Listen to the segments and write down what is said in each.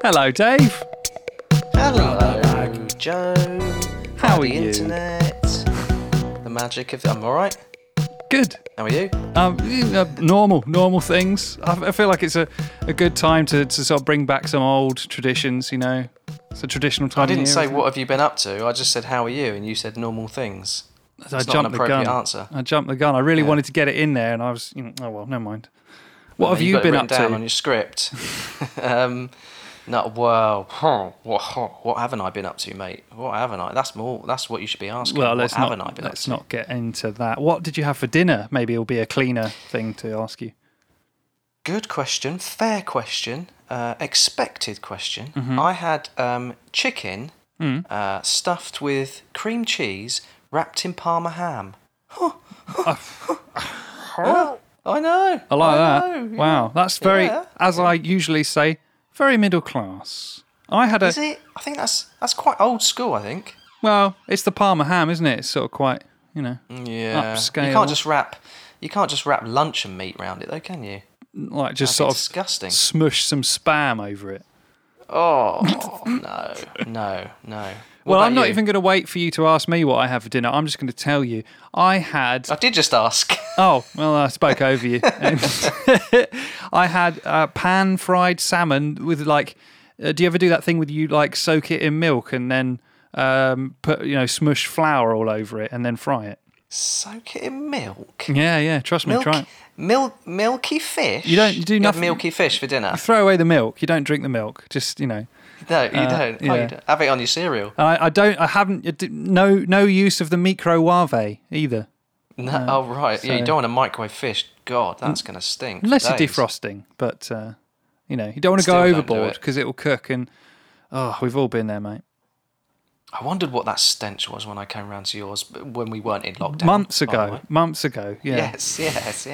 Hello, Dave. Hello, Joe. How are you? The internet. The magic of... I'm all right. Good. How are you? Normal things. I feel like it's a good time to sort of bring back some old traditions, you know. It's a traditional time. I didn't say, what have you been up to? I just said, how are you? And you said normal things. It's I not an appropriate answer. I jumped the gun. I really wanted to get it in there, and I was... You know, oh, well, never mind. What have you been up to? Down on your script. No, well, what haven't I been up to, mate? What haven't I? That's what you should be asking. Well, let's not get into that. What did you have for dinner? Maybe it'll be a cleaner thing to ask you. Good question, fair question, expected question. Mm-hmm. I had chicken stuffed with cream cheese wrapped in Parma ham. I know. I like that. Yeah. Wow, that's very, as I usually say, very middle class. Is it? I think that's quite old school, I think. Well, it's the Parma ham, isn't it? It's sort of quite, you know, upscale. You can't just wrap luncheon meat round it, though, can you? Like just sort of disgusting. Smush some spam over it. Oh, no. Well, I'm not even going to wait for you to ask me what I had for dinner. I'm just going to tell you. I did just ask. Oh, well, I spoke over you. I had pan-fried salmon with, like... do you ever do that thing with you, like, soak it in milk and then put, you know, smush flour all over it and then fry it? Soak it in milk? Yeah, trust me, try it. Milky fish? You do nothing. Milky fish for dinner? You throw away the milk. You don't drink the milk. Just, you know... No, you don't. Yeah. Oh, you don't. Have it on your cereal. I don't. I haven't. No use of the microwave either. No. Oh right. So. Yeah, you don't want to microwave fish. God, that's going to stink. Unless you're defrosting, but you know, you don't want to go overboard because it will cook. And we've all been there, mate. I wondered what that stench was when I came round to yours, but when we weren't in lockdown. Months ago. Yeah. Yes.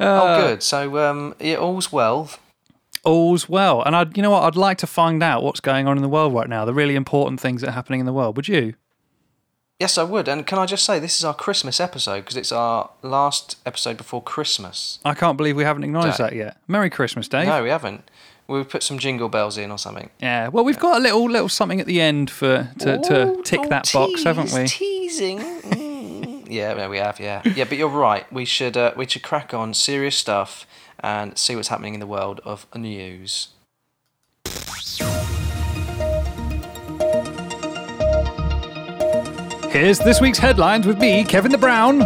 Oh, good. So, all's well. All's well. And you know what? I'd like to find out what's going on in the world right now, the really important things that are happening in the world. Would you? Yes, I would. And can I just say, this is our Christmas episode because it's our last episode before Christmas. I can't believe we haven't acknowledged that yet. Merry Christmas, Dave. No, we haven't. We've put some jingle bells in or something. Yeah. Well, we've got a little something at the end to tick that box, haven't we? Teasing. Yeah, we have, yeah. Yeah, but you're right. We should crack on serious stuff and see what's happening in the world of news. Here's this week's headlines with me, Kevin the Brown.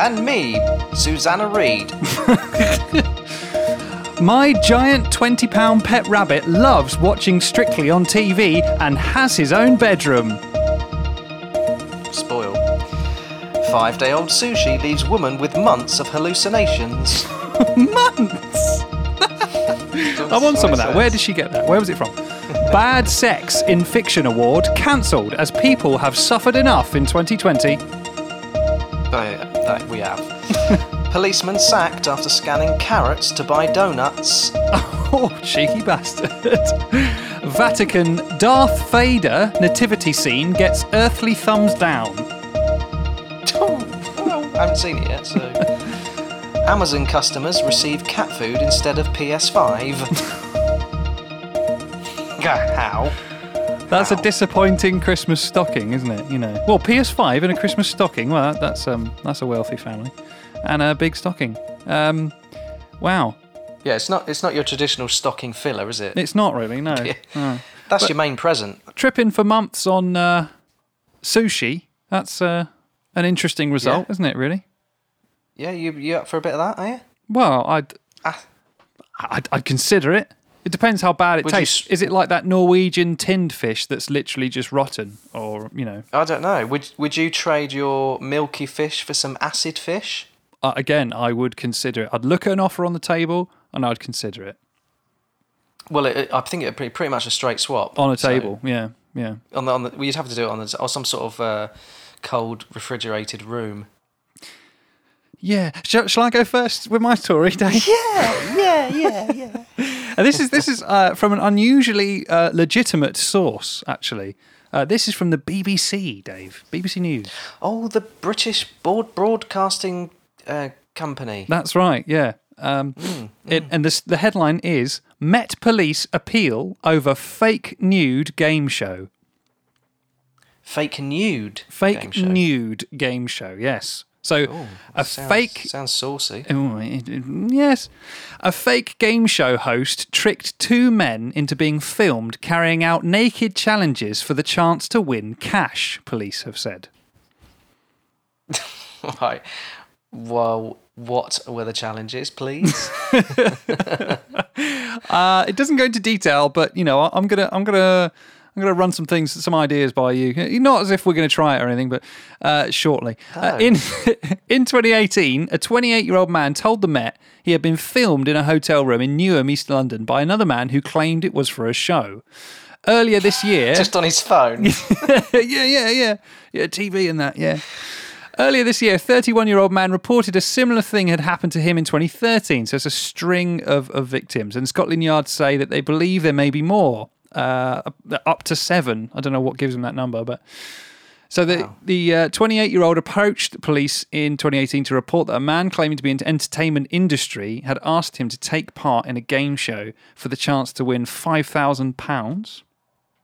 And me, Susanna Reid. My giant 20-pound pet rabbit loves watching Strictly on TV and has his own bedroom. Spoil. 5-day-old sushi leaves woman with months of hallucinations. Months? I want some of that. Where did she get that? Where was it from? Bad Sex in Fiction Award cancelled as people have suffered enough in 2020. We have. Policeman sacked after scanning carrots to buy donuts. Oh, cheeky bastard. Vatican Darth Vader nativity scene gets earthly thumbs down. I haven't seen it yet, so... Amazon customers receive cat food instead of PS5. How? That's a disappointing Christmas stocking, isn't it? You know. Well, PS5 and a Christmas stocking. Well, that's a wealthy family, and a big stocking. Wow. Yeah, it's not your traditional stocking filler, is it? It's not really. No. No. That's your main present. Tripping for months on sushi. That's. An interesting result, isn't it, really? Yeah, you up for a bit of that, are you? Well, I'd consider it. It depends how bad it tastes. Is it like that Norwegian tinned fish that's literally just rotten? Or, you know... I don't know. Would you trade your milky fish for some acid fish? Again, I would consider it. I'd look at an offer on the table and I'd consider it. Well, I think it'd be pretty much a straight swap. On a table, yeah. Well, you'd have to do it on some sort of... cold refrigerated room. Shall I go first with my story, Dave? yeah And this is from an unusually legitimate source, actually. This is from the BBC, Dave. BBC News. Oh, the British Broadcasting Company. That's right, yeah. And the headline is, Met Police Appeal Over Fake Nude Game Show. Fake nude? Fake nude game show, yes. So sounds saucy. Yes. A fake game show host tricked two men into being filmed carrying out naked challenges for the chance to win cash, police have said. Right. Well, what were the challenges, please? It doesn't go into detail, but you know, I'm gonna run some ideas by you. Not as if we're gonna try it or anything, but shortly. Oh. In 2018, a 28-year-old man told the Met he had been filmed in a hotel room in Newham, East London, by another man who claimed it was for a show. Earlier this year, just on his phone. Yeah, TV and that, yeah. Earlier this year, a 31-year-old man reported a similar thing had happened to him in 2013. So it's a string of victims. And Scotland Yard say that they believe there may be more, up to 7. I don't know what gives them that number. But so the 28-year-old approached the police in 2018 to report that a man claiming to be in the entertainment industry had asked him to take part in a game show for the chance to win £5,000.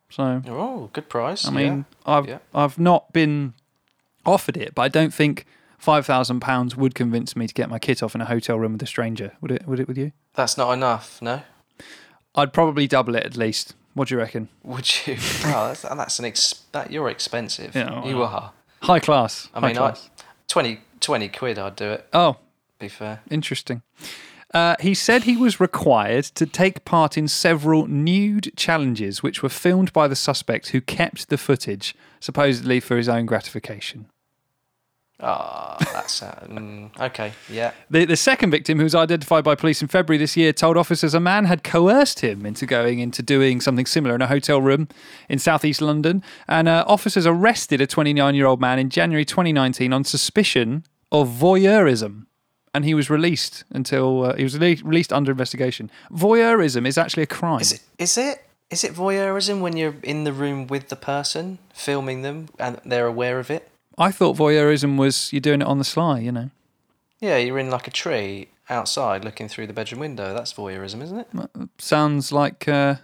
So, good prize. I mean, yeah. I've not been offered it, but I don't think £5,000 would convince me to get my kit off in a hotel room with a stranger. Would it with you? That's not enough, no? I'd probably double it at least. What do you reckon? Would you? Oh, you're expensive. Yeah, you are. High class. I mean, class. 20 quid I'd do it. Oh. Be fair. Interesting. He said he was required to take part in several nude challenges, which were filmed by the suspect, who kept the footage, supposedly for his own gratification. Ah, oh, that's... okay, yeah. The second victim, who was identified by police in February this year, told officers a man had coerced him into doing something similar in a hotel room in southeast London, and officers arrested a 29-year-old man in January 2019 on suspicion of voyeurism. And he was released released under investigation. Voyeurism is actually a crime. Is it voyeurism when you're in the room with the person, filming them, and they're aware of it? I thought voyeurism was you're doing it on the sly, you know. Yeah, you're in like a tree outside looking through the bedroom window. That's voyeurism, isn't it? Sounds like you're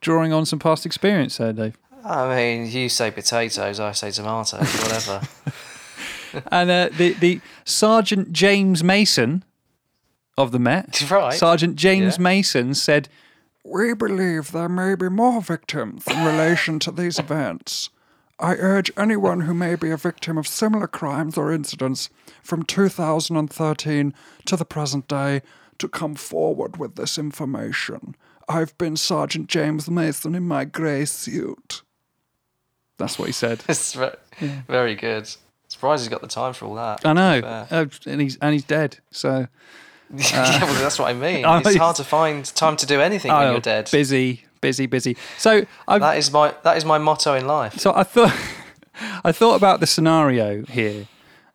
drawing on some past experience there, Dave. I mean, you say potatoes, I say tomatoes, whatever. And the Sergeant James Mason of the Met, right. Sergeant James Mason said, "We believe there may be more victims in relation to these events. I urge anyone who may be a victim of similar crimes or incidents from 2013 to the present day to come forward with this information. I've been Sergeant James Mason in my grey suit." That's what he said. It's very good. Surprised he's got the time for all that. I know, and he's dead. So yeah, well, that's what I mean. It's hard to find time to do anything when you're dead. Busy. So that is my motto in life. So I thought about the scenario here.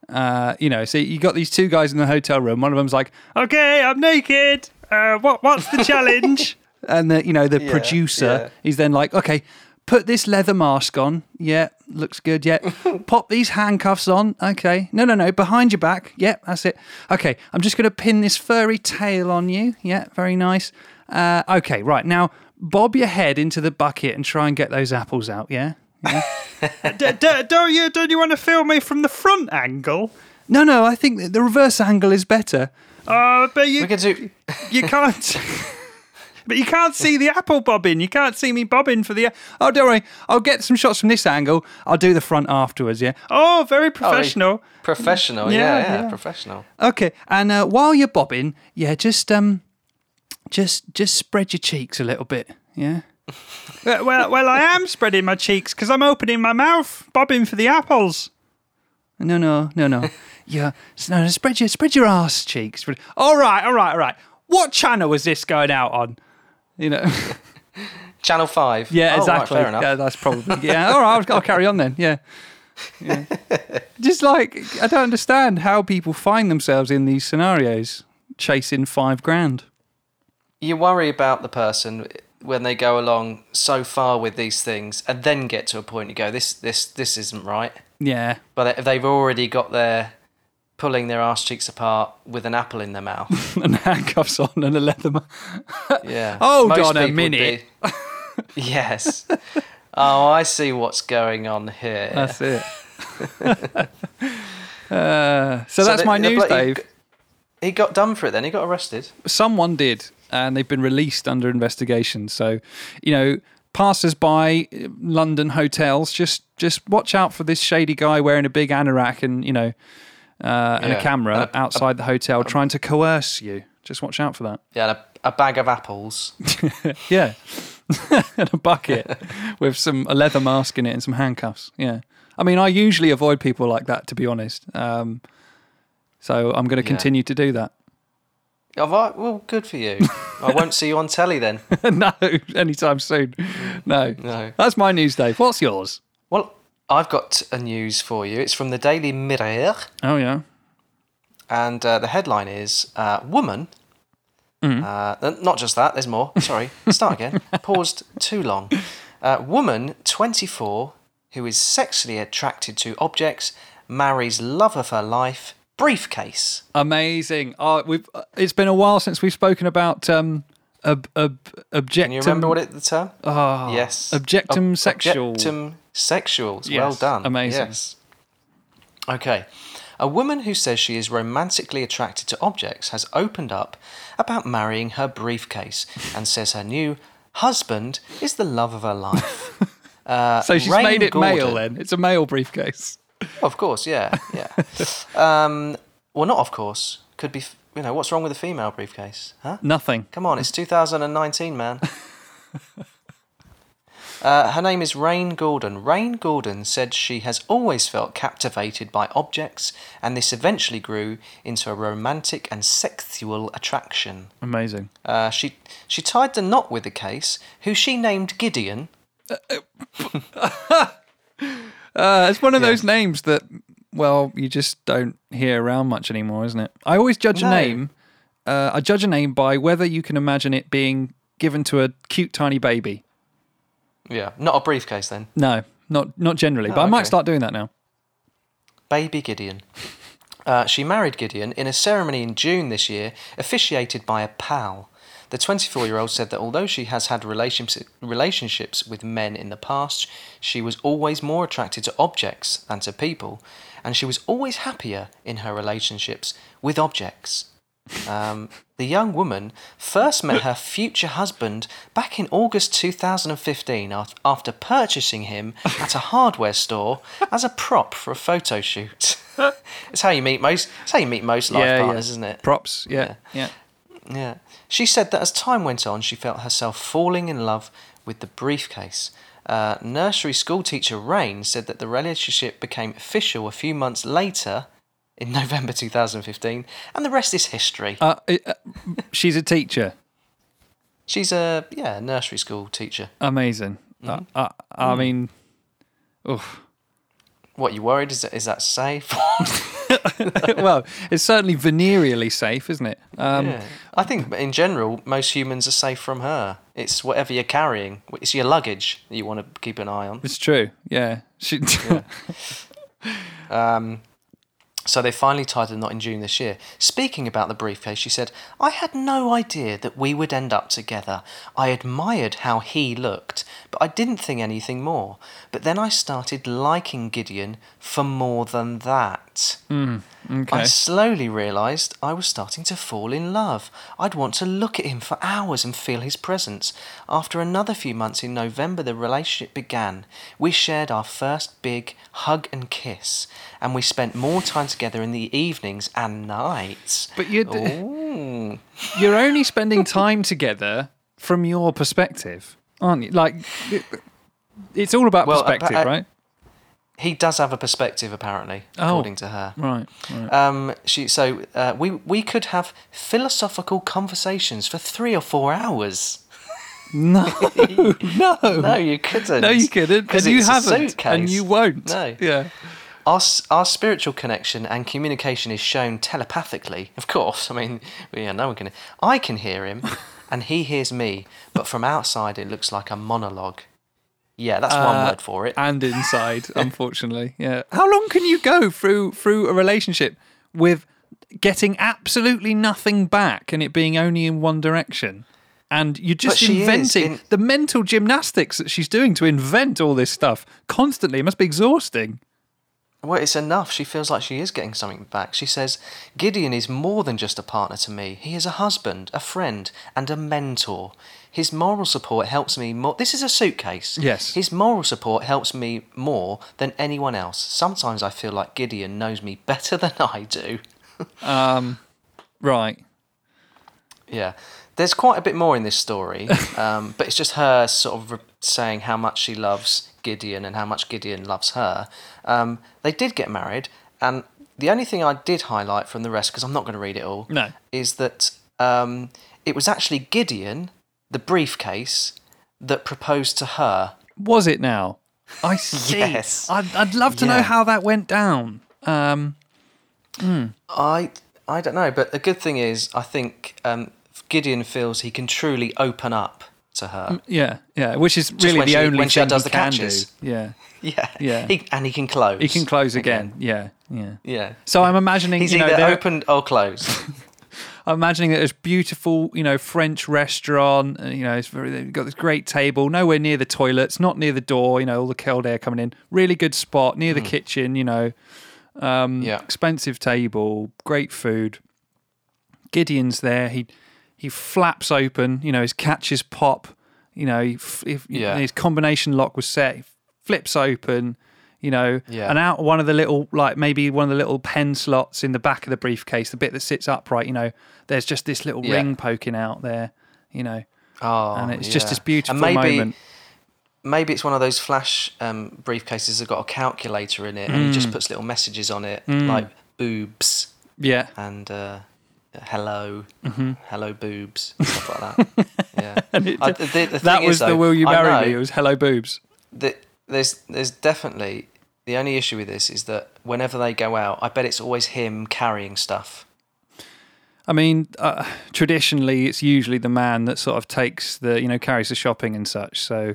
You know, so you got these two guys in the hotel room. One of them's like, "Okay, I'm naked. What's the challenge?" And the producer is then like, "Okay, put this leather mask on. Yeah, looks good. Yeah. Pop these handcuffs on. Okay. No. Behind your back. Yeah, that's it. Okay. I'm just going to pin this furry tail on you. Yeah, very nice. Okay, right. Now, bob your head into the bucket and try and get those apples out, yeah? Don't you want to film me from the front angle? No, I think the reverse angle is better. But you can't... But you can't see the apple bobbing. You can't see me bobbing for the... Oh, don't worry. I'll get some shots from this angle. I'll do the front afterwards, yeah? Oh, very professional. Professional, yeah, professional. Okay, and while you're bobbing, just spread your cheeks a little bit, yeah? well, I am spreading my cheeks because I'm opening my mouth, bobbing for the apples. No. Yeah, no, spread your arse cheeks. All right. What channel was this going out on? You know, Channel 5. Yeah, exactly. Right, fair enough. Yeah, that's probably. Yeah, all right. I'll carry on then. Yeah. Just like I don't understand how people find themselves in these scenarios chasing £5,000. you worry about the person when they go along so far with these things and then get to a point you go, this isn't right. Yeah. But they've already got their... pulling their arse cheeks apart with an apple in their mouth. And handcuffs on and a leather... yeah. Hold on a minute. Yes. Oh, I see what's going on here. That's it. So that's my news, Dave. He got done for it then. He got arrested. Someone did. And they've been released under investigation. So, you know... Passers-by, London hotels, just watch out for this shady guy wearing a big anorak and, you know, and a camera and outside the hotel trying to coerce you. Just watch out for that. Yeah, and a bag of apples. Yeah. And a bucket with a leather mask in it and some handcuffs. Yeah. I mean, I usually avoid people like that, to be honest. So I'm going to continue to do that. Well, good for you. I won't see you on telly then. No, anytime soon. No. That's my news, Dave. What's yours? Well, I've got a news for you. It's from the Daily Mirror. Oh, yeah. And the headline is, Woman. Mm-hmm. Not just that, there's more. Sorry, start again. Paused too long. Woman, 24, who is sexually attracted to objects, marries love of her life... briefcase. Amazing. It's been a while since we've spoken about objectum. Can you remember the term? Oh, yes. Objectum sexual. Objectum sexuals. Yes. Well done. Amazing. Yes. Okay. A woman who says she is romantically attracted to objects has opened up about marrying her briefcase and says her new husband is the love of her life. So she's Rain made it Gordon. Male then. It's a male briefcase. Of course, yeah. Well, not of course. Could be, you know, what's wrong with a female briefcase? Huh? Nothing. Come on, it's 2019, man. Her name is Rain Gordon. Rain Gordon said she has always felt captivated by objects, and this eventually grew into a romantic and sexual attraction. Amazing. She tied the knot with the case, who she named Gideon. It's one of those names that, well, you just don't hear around much anymore, isn't it? I always judge a name. I judge a name by whether you can imagine it being given to a cute tiny baby. Yeah, not a briefcase then. No, not generally, but I might start doing that now. Baby Gideon. She married Gideon in a ceremony in June this year, officiated by a pal. The 24-year-old said that although she has had relationships with men in the past, she was always more attracted to objects than to people, and she was always happier in her relationships with objects. The young woman first met her future husband back in August 2015 after purchasing him at a hardware store as a prop for a photo shoot. It's how you meet most life partners, isn't it? Props, Yeah. She said that as time went on, she felt herself falling in love with the briefcase. Nursery school teacher Rain said that the relationship became official a few months later, in November 2015, and the rest is history. She's a teacher? She's a, nursery school teacher. Amazing. Mm-hmm. I mean, oof. What, you worried? Is that safe? Well, it's certainly venereally safe, isn't it? I think in general, most humans are safe from her. It's whatever you're carrying. It's your luggage that you want to keep an eye on. It's true, yeah. So they finally tied the knot in June this year. Speaking about the briefcase, she said, I had no idea that we would end up together. I admired how he looked, but I didn't think anything more. But then I started liking Gideon for more than that. Okay. I slowly realised I was starting to fall in love. I'd want to look at him for hours and feel his presence. After another few months in November, the relationship began. We shared our first big hug and kiss, and we spent more time together in the evenings and nights. But you're only spending time together from your perspective, aren't you? Like, it's all about perspective, right? He does have a perspective, apparently, according to her. Right. We could have philosophical conversations for 3 or 4 hours. No. No, you couldn't. No, you couldn't. Because you haven't, and you won't. No. Yeah. Our spiritual connection and communication is shown telepathically, of course. I mean, no one can. I can hear him, and he hears me, but from outside it looks like a monologue. Yeah, that's one word for it. And inside, unfortunately. Yeah. How long can you go through a relationship with getting absolutely nothing back and it being only in one direction? And you're just inventing the mental gymnastics that she's doing to invent all this stuff constantly. It must be exhausting. Well, it's enough. She feels like she is getting something back. She says, Gideon is more than just a partner to me. He is a husband, a friend, and a mentor. His moral support helps me more... This is a suitcase. Yes. His moral support helps me more than anyone else. Sometimes I feel like Gideon knows me better than I do. Right. Yeah. There's quite a bit more in this story, but it's just her sort of saying how much she loves Gideon and how much Gideon loves her. They did get married, and the only thing I did highlight from the rest, because I'm not going to read it all, is that it was actually Gideon, the briefcase, that proposed to her. Was it now? I see. Yes. I'd love to know how that went down. I don't know, but the good thing is, I think Gideon feels he can truly open up to her. Yeah, yeah, which is really the only when thing she does he the can catches. Do. Yeah, yeah, yeah. He can close. He can close again. Yeah. So I'm imagining he's either opened or closed. I'm imagining that this beautiful, French restaurant. It's they've got this great table, nowhere near the toilets, not near the door. All the cold air coming in. Really good spot near the kitchen. Expensive table, great food. Gideon's there. He flaps open, his catches pop, his combination lock was set, he flips open, and out one of the little, maybe one of the little pen slots in the back of the briefcase, the bit that sits upright, there's just this little ring poking out there, and it's just this beautiful moment. Maybe it's one of those flash briefcases that got a calculator in it, and it just puts little messages on it, like boobs. Yeah. And hello. Mm-hmm. Hello, boobs. Stuff like that. Yeah. The thing is, will you marry me? It was hello, boobs. There's definitely... The only issue with this is that whenever they go out, I bet it's always him carrying stuff. Traditionally, it's usually the man that sort of takes the, carries the shopping and such, so...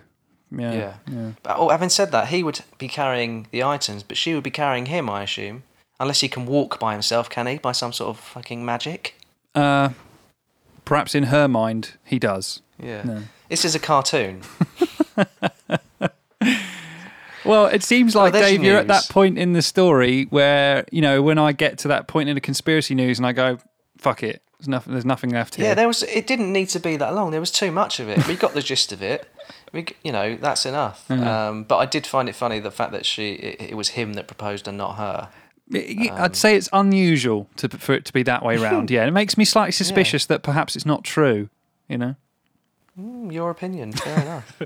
Yeah. But having said that, he would be carrying the items, but she would be carrying him, I assume. Unless he can walk by himself, can he? By some sort of fucking magic? Perhaps in her mind, he does. Yeah. No. This is a cartoon. Well, it seems like, Dave, you're at that point in the story where, when I get to that point in the conspiracy news and I go, fuck it, there's nothing left here. Yeah, it didn't need to be that long. There was too much of it. We got the gist of it. That's enough. Mm-hmm. But I did find it funny, the fact that it was him that proposed and not her. I'd say it's unusual for it to be that way round. Yeah, it makes me slightly suspicious that perhaps it's not true, Your opinion, fair enough.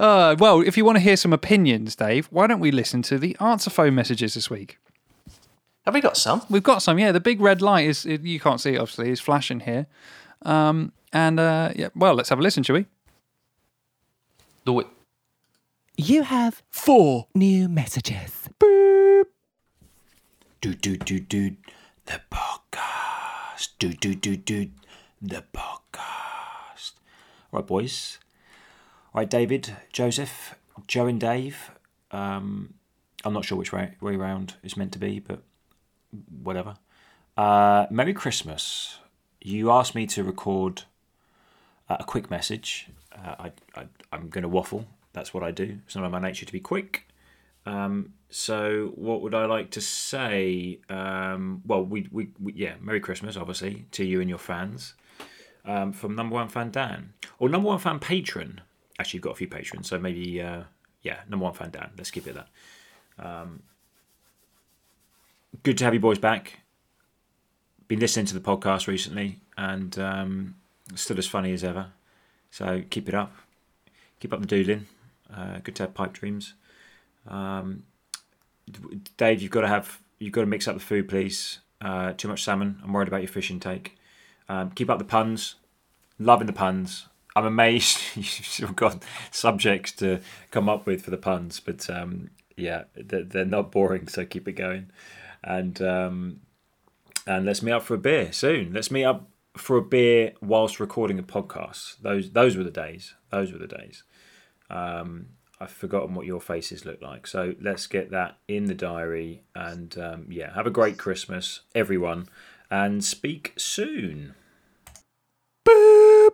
Well, if you want to hear some opinions, Dave, why don't we listen to the answer phone messages this week? Have we got some? We've got some, yeah. The big red light is, you can't see it, obviously, is flashing here. Let's have a listen, shall we? Do it. You have 4 new messages. Boop. Do do do do the podcast. Do do do do the podcast. All right, boys. All right, David, Joseph, Joe, and Dave. I'm not sure which way round it's meant to be, but whatever. Merry Christmas. You asked me to record a quick message. I'm going to waffle. That's what I do. It's not in my nature to be quick. So what would I like to say? Merry Christmas, obviously, to you and your fans. From number 1 fan Dan. Or number 1 fan patron. Actually, you've got a few patrons, so maybe, number 1 fan Dan. Let's keep it at that. Good to have you boys back. Been listening to the podcast recently, and still as funny as ever. So keep it up. Keep up the doodling. Good to have pipe dreams. Dave, you've got to mix up the food, please. Too much salmon. I'm worried about your fish intake. Keep up the puns. Loving the puns. I'm amazed you've still got subjects to come up with for the puns, but they're not boring. So keep it going, and let's meet up for a beer soon. Let's meet up for a beer whilst recording a podcast. Those were the days. Those were the days. I've forgotten what your faces look like. So let's get that in the diary. And yeah, have a great Christmas, everyone. And speak soon. Boop.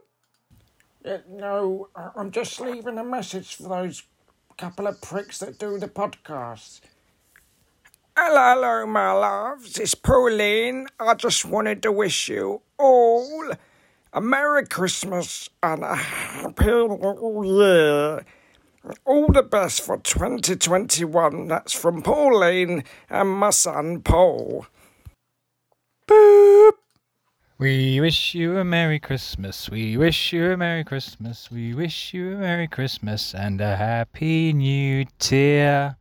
No, I'm just leaving a message for those couple of pricks that do the podcast. Hello, my loves. It's Pauline. I just wanted to wish you all a Merry Christmas and a Happy New Year. All the best for 2021. That's from Pauline and my son, Paul. Boop. We wish you a Merry Christmas. We wish you a Merry Christmas. We wish you a Merry Christmas and a Happy New Year.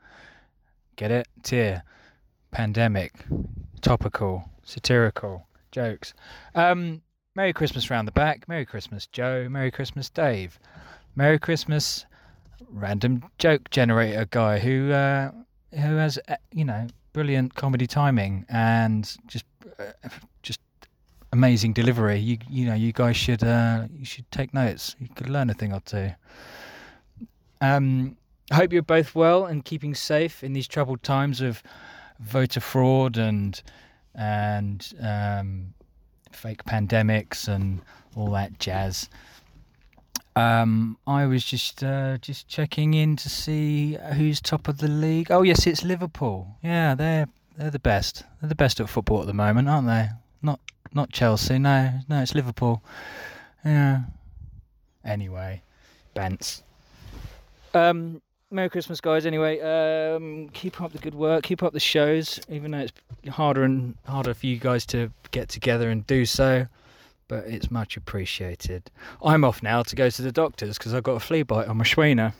Get it? Tier. Pandemic. Topical. Satirical. Jokes. Merry Christmas round the back. Merry Christmas, Joe. Merry Christmas, Dave. Merry Christmas... random joke generator guy who has, you know, brilliant comedy timing and just amazing delivery. You know, you guys should take notes. You could learn a thing or two. I hope you're both well and keeping safe in these troubled times of voter fraud and fake pandemics and all that jazz. I was just checking in to see who's top of the league. Oh yes, it's Liverpool. Yeah, they're the best. They're the best at football at the moment, aren't they? Not Chelsea. No, it's Liverpool. Yeah. Anyway, Bants. Merry Christmas, guys. Anyway, keep up the good work. Keep up the shows, even though it's harder and harder for you guys to get together and do so. But it's much appreciated. I'm off now to go to the doctor's because I've got a flea bite on my schwiener.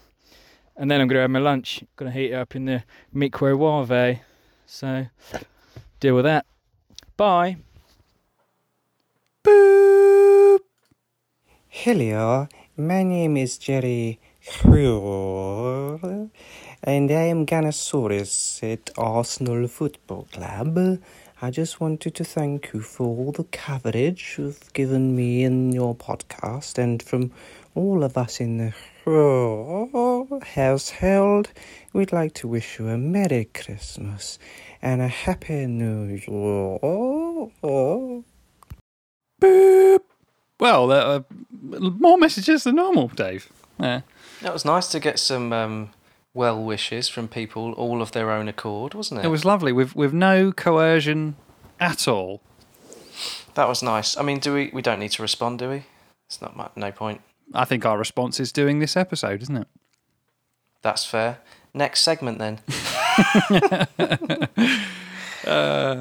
And then I'm going to have my lunch. Going to heat it up in the microwave. So, deal with that. Bye. Boop. Hello, my name is Jerry Hruel, and I am Ganosaurus at Arsenal Football Club. I just wanted to thank you for all the coverage you've given me in your podcast and from all of us in the household. We'd like to wish you a Merry Christmas and a Happy New Year. Boop. Well, there are more messages than normal, Dave. Yeah. That was nice to get some... well wishes from people, all of their own accord, wasn't it? It was lovely, with no coercion at all. That was nice. I mean, we don't need to respond, do we? It's not much, no point. I think our response is doing this episode, isn't it? That's fair. Next segment, then.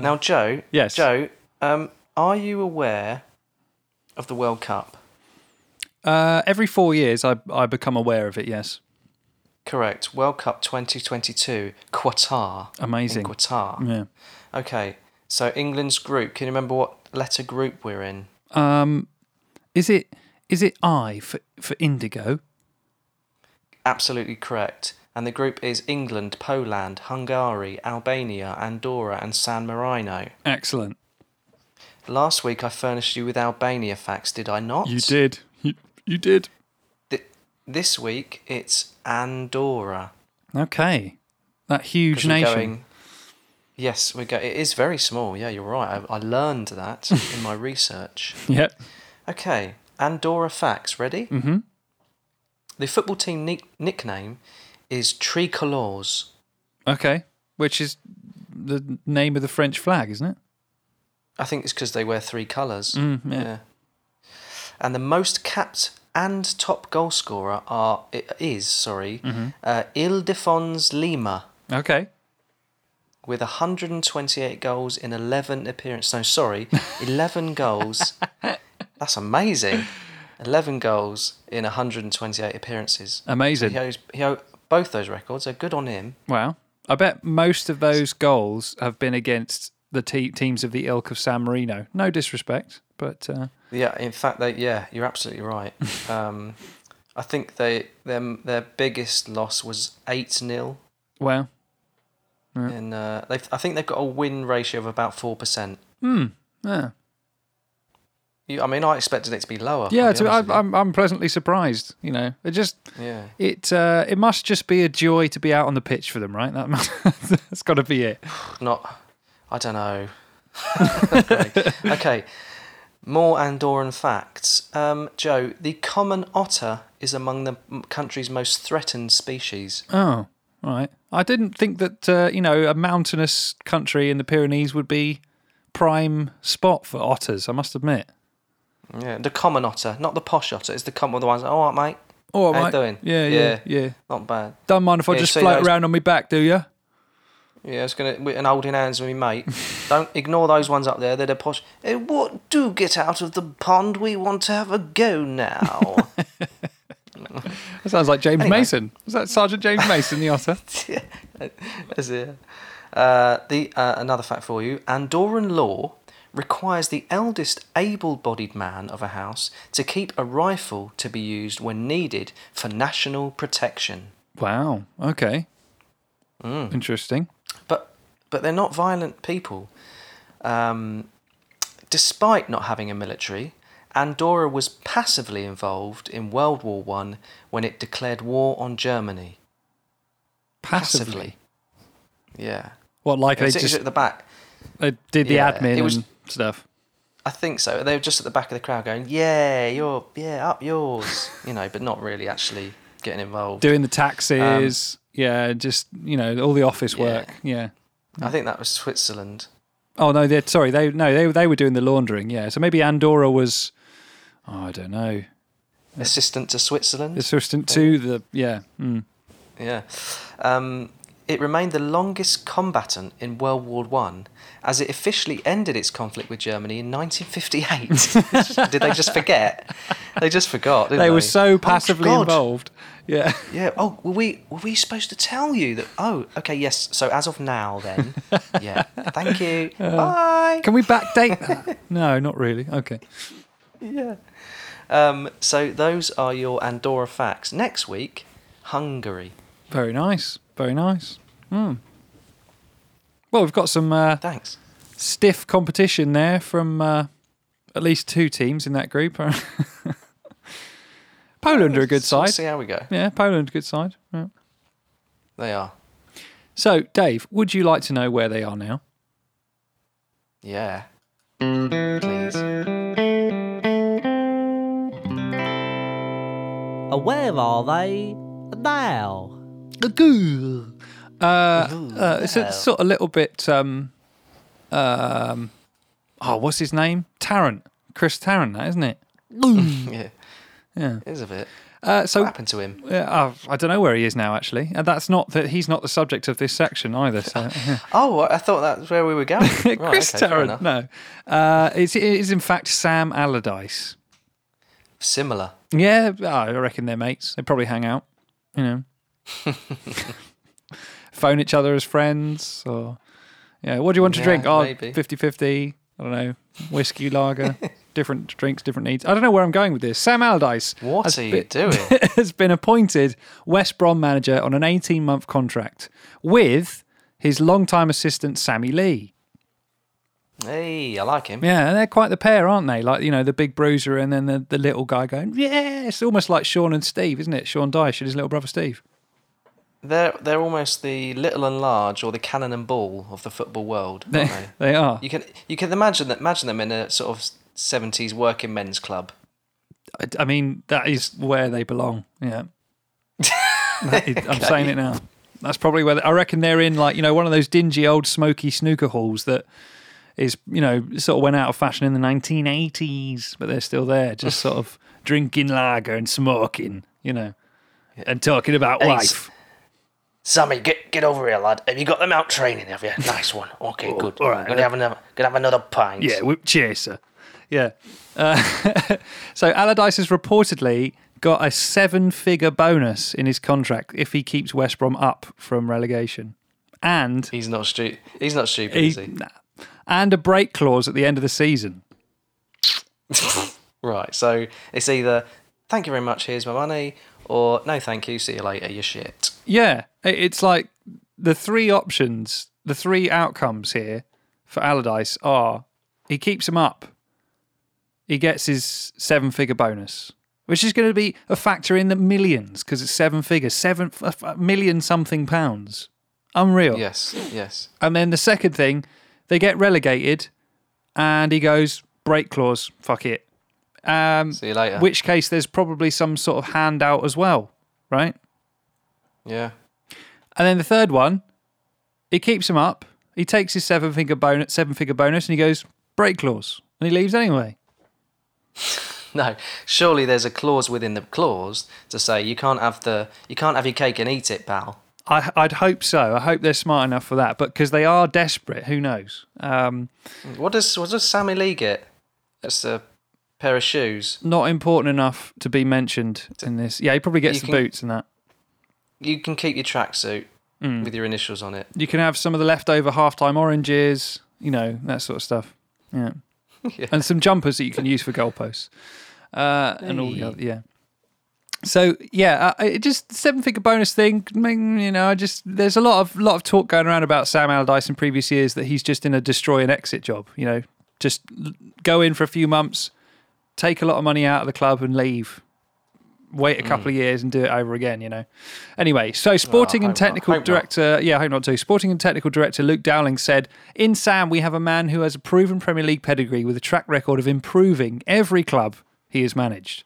Now, Joe. Yes. Joe, are you aware of the World Cup? Every 4 years, I become aware of it. Yes. Correct. World Cup 2022, Qatar. Amazing. In Qatar. Yeah. Okay. So England's group. Can you remember what letter group we're in? Is it I for indigo? Absolutely correct. And the group is England, Poland, Hungary, Albania, Andorra, and San Marino. Excellent. Last week I furnished you with Albania facts, did I not? You did. You did. This week it's Andorra. Okay, that huge nation. Yes, we go. It is very small. Yeah, you're right. I learned that in my research. Yep. Okay, Andorra facts. Ready? Mm-hmm. The football team nickname is Tricolores. Okay, which is the name of the French flag, isn't it? I think it's because they wear three colours. Mm, yeah. And the most capped and top goal scorer is Ildefons Lima. Okay. With 128 goals in 11 appearances. No, sorry, 11 goals. That's amazing. 11 goals in 128 appearances. Amazing. So he owes both those records. They're good on him. Wow. I bet most of those goals have been against the teams of the ilk of San Marino. No disrespect, but... yeah, in fact, you're absolutely right. I think their biggest loss was 8-0. Wow. Yeah. And I think they've got a win ratio of about 4%. Hmm. Yeah. I mean, I expected it to be lower. Yeah, I'm pleasantly surprised. You know, it just it must just be a joy to be out on the pitch for them, right? That's got to be it. I don't know. Okay, more Andorran facts. Joe, the common otter is among the country's most threatened species. Oh, right. I didn't think that a mountainous country in the Pyrenees would be prime spot for otters. I must admit. Yeah, the common otter, not the posh otter. It's the common ones. Oh, all right, mate. Oh, how you doing? Yeah. Not bad. Don't mind if I just float around on my back, do you? Yeah, it's and holding hands with me, mate. Don't ignore those ones up there. They're the posh. Hey, what? Do get out of the pond. We want to have a go now. That sounds like James Mason. Is that Sergeant James Mason, the otter? Yeah, that's it. Another fact for you: Andorran law requires the eldest able-bodied man of a house to keep a rifle to be used when needed for national protection. Wow. Okay. Interesting. But they're not violent people. Despite not having a military, Andorra was passively involved in World War One when it declared war on Germany. Passively? Yeah. What, like they just at the back? They did the admin and stuff. I think so. They were just at the back of the crowd going, "Yeah, you're up yours," but not really actually getting involved. Doing the taxes, just all the office work. Yeah. I think that was Switzerland. Oh no, they were doing the laundering. Yeah, so maybe Andorra was, I don't know, assistant to Switzerland. Assistant to the yeah. It remained the longest combatant in World War One, as it officially ended its conflict with Germany in 1958. Did they just forget? They just forgot, didn't they? They were so passively involved. Yeah. Yeah. Oh, were we supposed to tell you that? Oh, okay. Yes. So as of now, then. Yeah. Thank you. Bye. Can we backdate that? No, not really. Okay. Yeah. So those are your Andorra facts. Next week, Hungary. Very nice. Very nice. Well, we've got some stiff competition there from at least two teams in that group. Poland are a good side. Let's see how we go. Yeah, Poland, good side. Yeah. They are. So, Dave, would you like to know where they are now? Yeah. Please. Where are they now? It's a sort of little bit what's his name? Tarrant. Chris Tarrant, that isn't it? Yeah. It is a bit. What happened to him? I don't know where he is now, actually. And he's not the subject of this section either. So, yeah. Oh, I thought that's where we were going. Right, Chris Tarrant, no. It is in fact Sam Allardyce. Similar. Yeah, I reckon they're mates. They probably hang out, phone each other as friends, or what do you want to drink? Oh, maybe. 50-50, I don't know, whiskey, lager, different drinks, different needs. I don't know where I'm going with this. Sam Allardyce, what are you doing? Has been appointed West Brom manager on an 18-month contract with his longtime assistant Sammy Lee. Hey, I like him. Yeah, and they're quite the pair, aren't they? Like, the big bruiser and then the little guy going, yeah, it's almost like Sean and Steve, isn't it? Sean Dyche and his little brother Steve. They're almost the little and large, or the cannon and ball of the football world, aren't they? They are. You can imagine them in a sort of 70s working men's club. I mean, that is where they belong, yeah. I'm saying it now. That's probably where I reckon they're in, like, one of those dingy old smoky snooker halls that... is, sort of went out of fashion in the 1980s, but they're still there, just sort of drinking lager and smoking, and talking about life. Sammy, get over here, lad. Have you got them out training, have you? Nice one. Okay, good. All right. Gonna have another pint. Yeah, cheers, sir. Yeah. So Allardyce has reportedly got a 7-figure bonus in his contract if he keeps West Brom up from relegation. And... he's not stupid, is he? Nah. And a break clause at the end of the season. Right, so it's either, thank you very much, here's my money, or no thank you, see you later, you're shit. Yeah, it's like the three options, the three outcomes here for Allardyce are he keeps him up, he gets his seven-figure bonus, which is going to be a factor in the millions because it's seven figures, $7 million something pounds. Unreal. Yes, yes. And then the second thing, they get relegated and he goes, break clause, fuck it. See you later. Which case there's probably some sort of handout as well, right? Yeah. And then the third one, he keeps him up. He takes his seven-figure bonus and he goes, break clause. And he leaves anyway. No, surely there's a clause within the clause to say you can't have your cake and eat it, pal. I'd hope so. I hope they're smart enough for that, but because they are desperate, who knows? What does Sammy Lee get? That's a pair of shoes. Not important enough to be mentioned in this. Yeah, he probably gets boots and that. You can keep your tracksuit with your initials on it. You can have some of the leftover halftime oranges, you know, that sort of stuff. Yeah. Yeah. And some jumpers that you can use for goalposts and all the other, yeah. So yeah, just seven-figure bonus thing. You know, there's a lot of talk going around about Sam Allardyce in previous years that he's just in a destroy and exit job. You know, just go in for a few months, take a lot of money out of the club and leave. Wait a couple of years and do it over again. You know. Anyway, so Sporting and technical director Luke Dowling said, "In Sam, we have a man who has a proven Premier League pedigree with a track record of improving every club he has managed."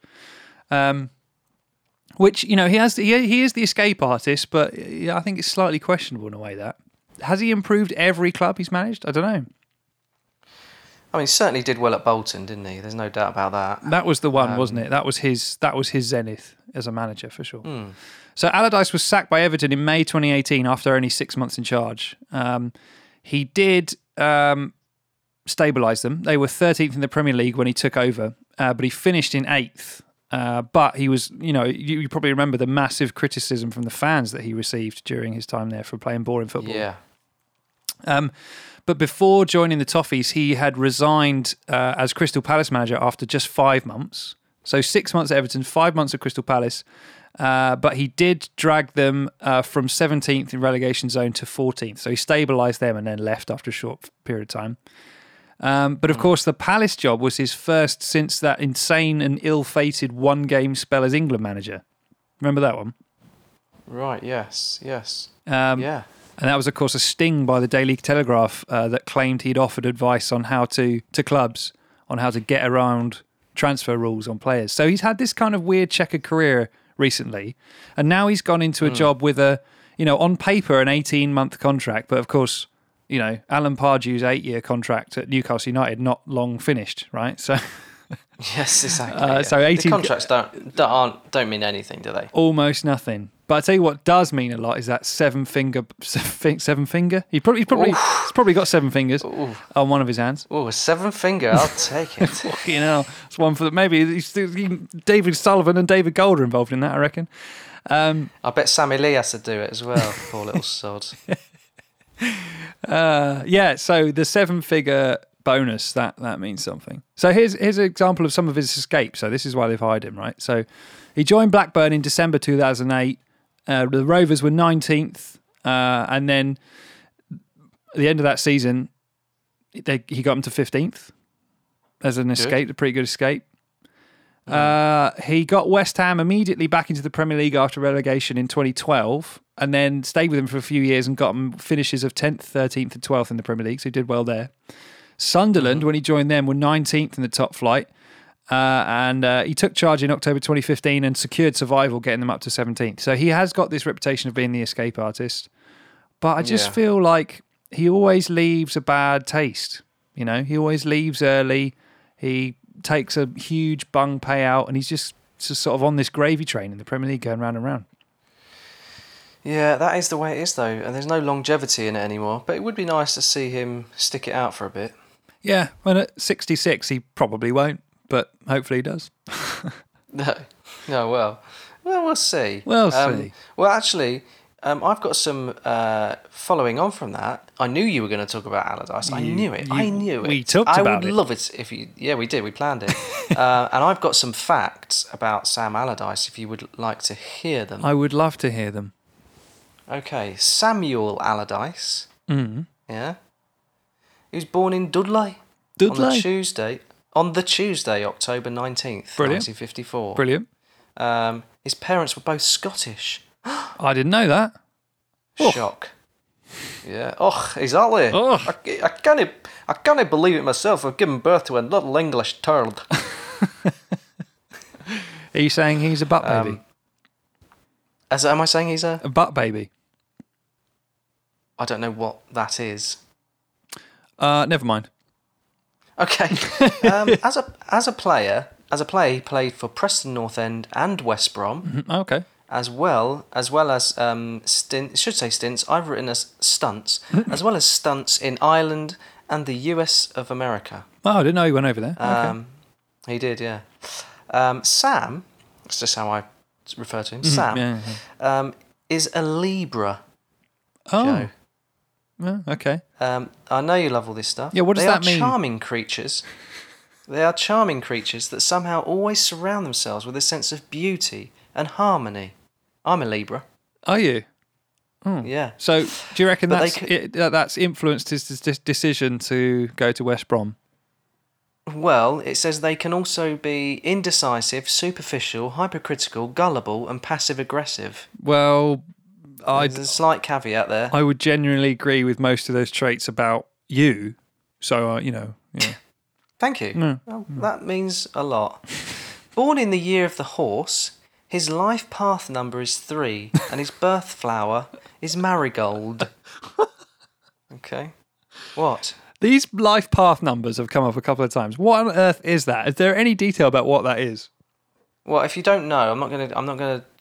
Which, you know, he is the escape artist, but I think it's slightly questionable in a way that. Has he improved every club he's managed? I don't know. I mean, he certainly did well at Bolton, didn't he? There's no doubt about that. That was the one, wasn't it? That was his zenith as a manager, for sure. Mm. So Allardyce was sacked by Everton in May 2018 after only 6 months in charge. He did stabilise them. They were 13th in the Premier League when he took over, but he finished in 8th. But he was, you know, you probably remember the massive criticism from the fans that he received during his time there for playing boring football. Yeah. But before joining the Toffees, he had resigned as Crystal Palace manager after just 5 months. So 6 months at Everton, 5 months at Crystal Palace. But he did drag them from 17th in relegation zone to 14th. So he stabilised them and then left after a short period of time. But of course, the Palace job was his first since that insane and ill-fated one-game spell as England manager. Remember that one? Right, yes. Yeah. And that was, of course, a sting by the Daily Telegraph that claimed he'd offered advice on how to clubs on how to get around transfer rules on players. So he's had this kind of weird checkered career recently, and now he's gone into a job with a, you know, on paper an 18-month contract, but of course, you know, Alan Pardew's 8-year contract at Newcastle United not long finished, right? So yes, exactly. Yeah. So 18 contracts don't mean anything, do they? Almost nothing. But I tell you what does mean a lot is that seven finger. He's probably got seven fingers on one of his hands. Oh, a seven finger! I'll take it. Fucking hell, it's one for the, maybe David Sullivan and David Gold are involved in that, I reckon. I bet Sammy Lee has to do it as well. Poor little sod. So the seven-figure bonus, that means something. So here's an example of some of his escapes. So this is why they've hired him, right? So he joined Blackburn in December 2008. The Rovers were 19th, and then at the end of that season, he got them to 15th as an escape, a pretty good escape. He got West Ham immediately back into the Premier League after relegation in 2012 and then stayed with him for a few years and got him finishes of 10th, 13th and 12th in the Premier League, so he did well there. Sunderland, when he joined them, were 19th in the top flight and he took charge in October 2015 and secured survival, getting them up to 17th. So he has got this reputation of being the escape artist, but I just feel like he always leaves a bad taste. You know, he always leaves early, he takes a huge bung payout, and he's just sort of on this gravy train in the Premier League going round and round. Yeah, that is the way it is, though, and there's no longevity in it anymore, but it would be nice to see him stick it out for a bit. Yeah, well, at 66 he probably won't, but hopefully he does. Well, we'll see. Well, actually, I've got some following on from that. I knew you were going to talk about Allardyce. I knew it. We talked about it. I would love it if you... Yeah, we did. We planned it. And I've got some facts about Sam Allardyce if you would like to hear them. I would love to hear them. Okay. Samuel Allardyce. Mm. Yeah. He was born in Dudley. On the Tuesday on the Tuesday, October 19th, 1954. Brilliant. His parents were both Scottish. I didn't know that. Shock. Yeah. Oh, exactly. Oh. I can't believe it myself. I've given birth to a little English turd. Are you saying he's a butt baby? Am I saying he's a butt baby? I don't know what that is. Never mind. Okay. As a player, he played for Preston North End and West Brom. Mm-hmm. Okay. As well as stunts in Ireland and the US of America. Oh, I didn't know he went over there. Okay. He did, yeah. Sam, that's just how I refer to him. Mm-hmm. Sam is a Libra. Oh. Joe. Yeah, okay. I know you love all this stuff. Yeah, what does that mean? They are charming creatures that somehow always surround themselves with a sense of beauty and harmony. I'm a Libra. Are you? Oh. Yeah. So do you reckon that's influenced his decision to go to West Brom? Well, it says they can also be indecisive, superficial, hypercritical, gullible and passive-aggressive. Well, there's a slight caveat there. I would genuinely agree with most of those traits about you. So, Yeah. Thank you. No. Well, that means a lot. Born in the year of the horse, his life path number is 3 and his birth flower is marigold. Okay. What? These life path numbers have come up a couple of times. What on earth is that? Is there any detail about what that is? Well, if you don't know, I'm not going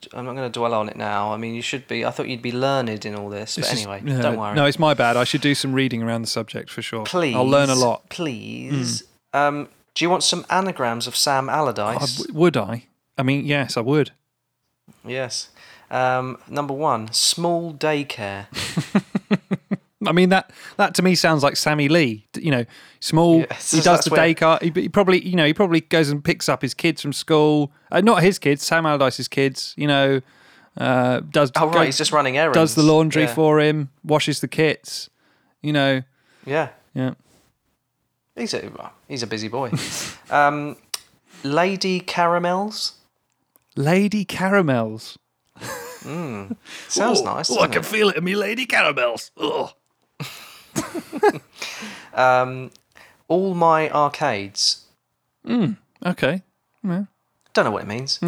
to dwell on it now. I mean, you should be. I thought you'd be learned in all this, but anyway, don't worry. No, it's my bad. I should do some reading around the subject for sure. Please, I'll learn a lot. Please. Mm. Do you want some anagrams of Sam Allardyce? Would I? I mean, yes, I would. Yes. Number 1, small daycare. I mean, that to me sounds like Sammy Lee. You know, small. Yeah, he does the daycare. He probably goes and picks up his kids from school. Not his kids, Sam Allardyce's kids. Does. Oh right, he's just running errands. Does the laundry for him. Washes the kits. Yeah. Yeah. He's a busy boy. Lady Caramels. Lady Caramels. Sounds nice. Oh, I can feel it in me, Lady Caramels. Ugh. All my arcades. Okay. Yeah. Don't know what it means.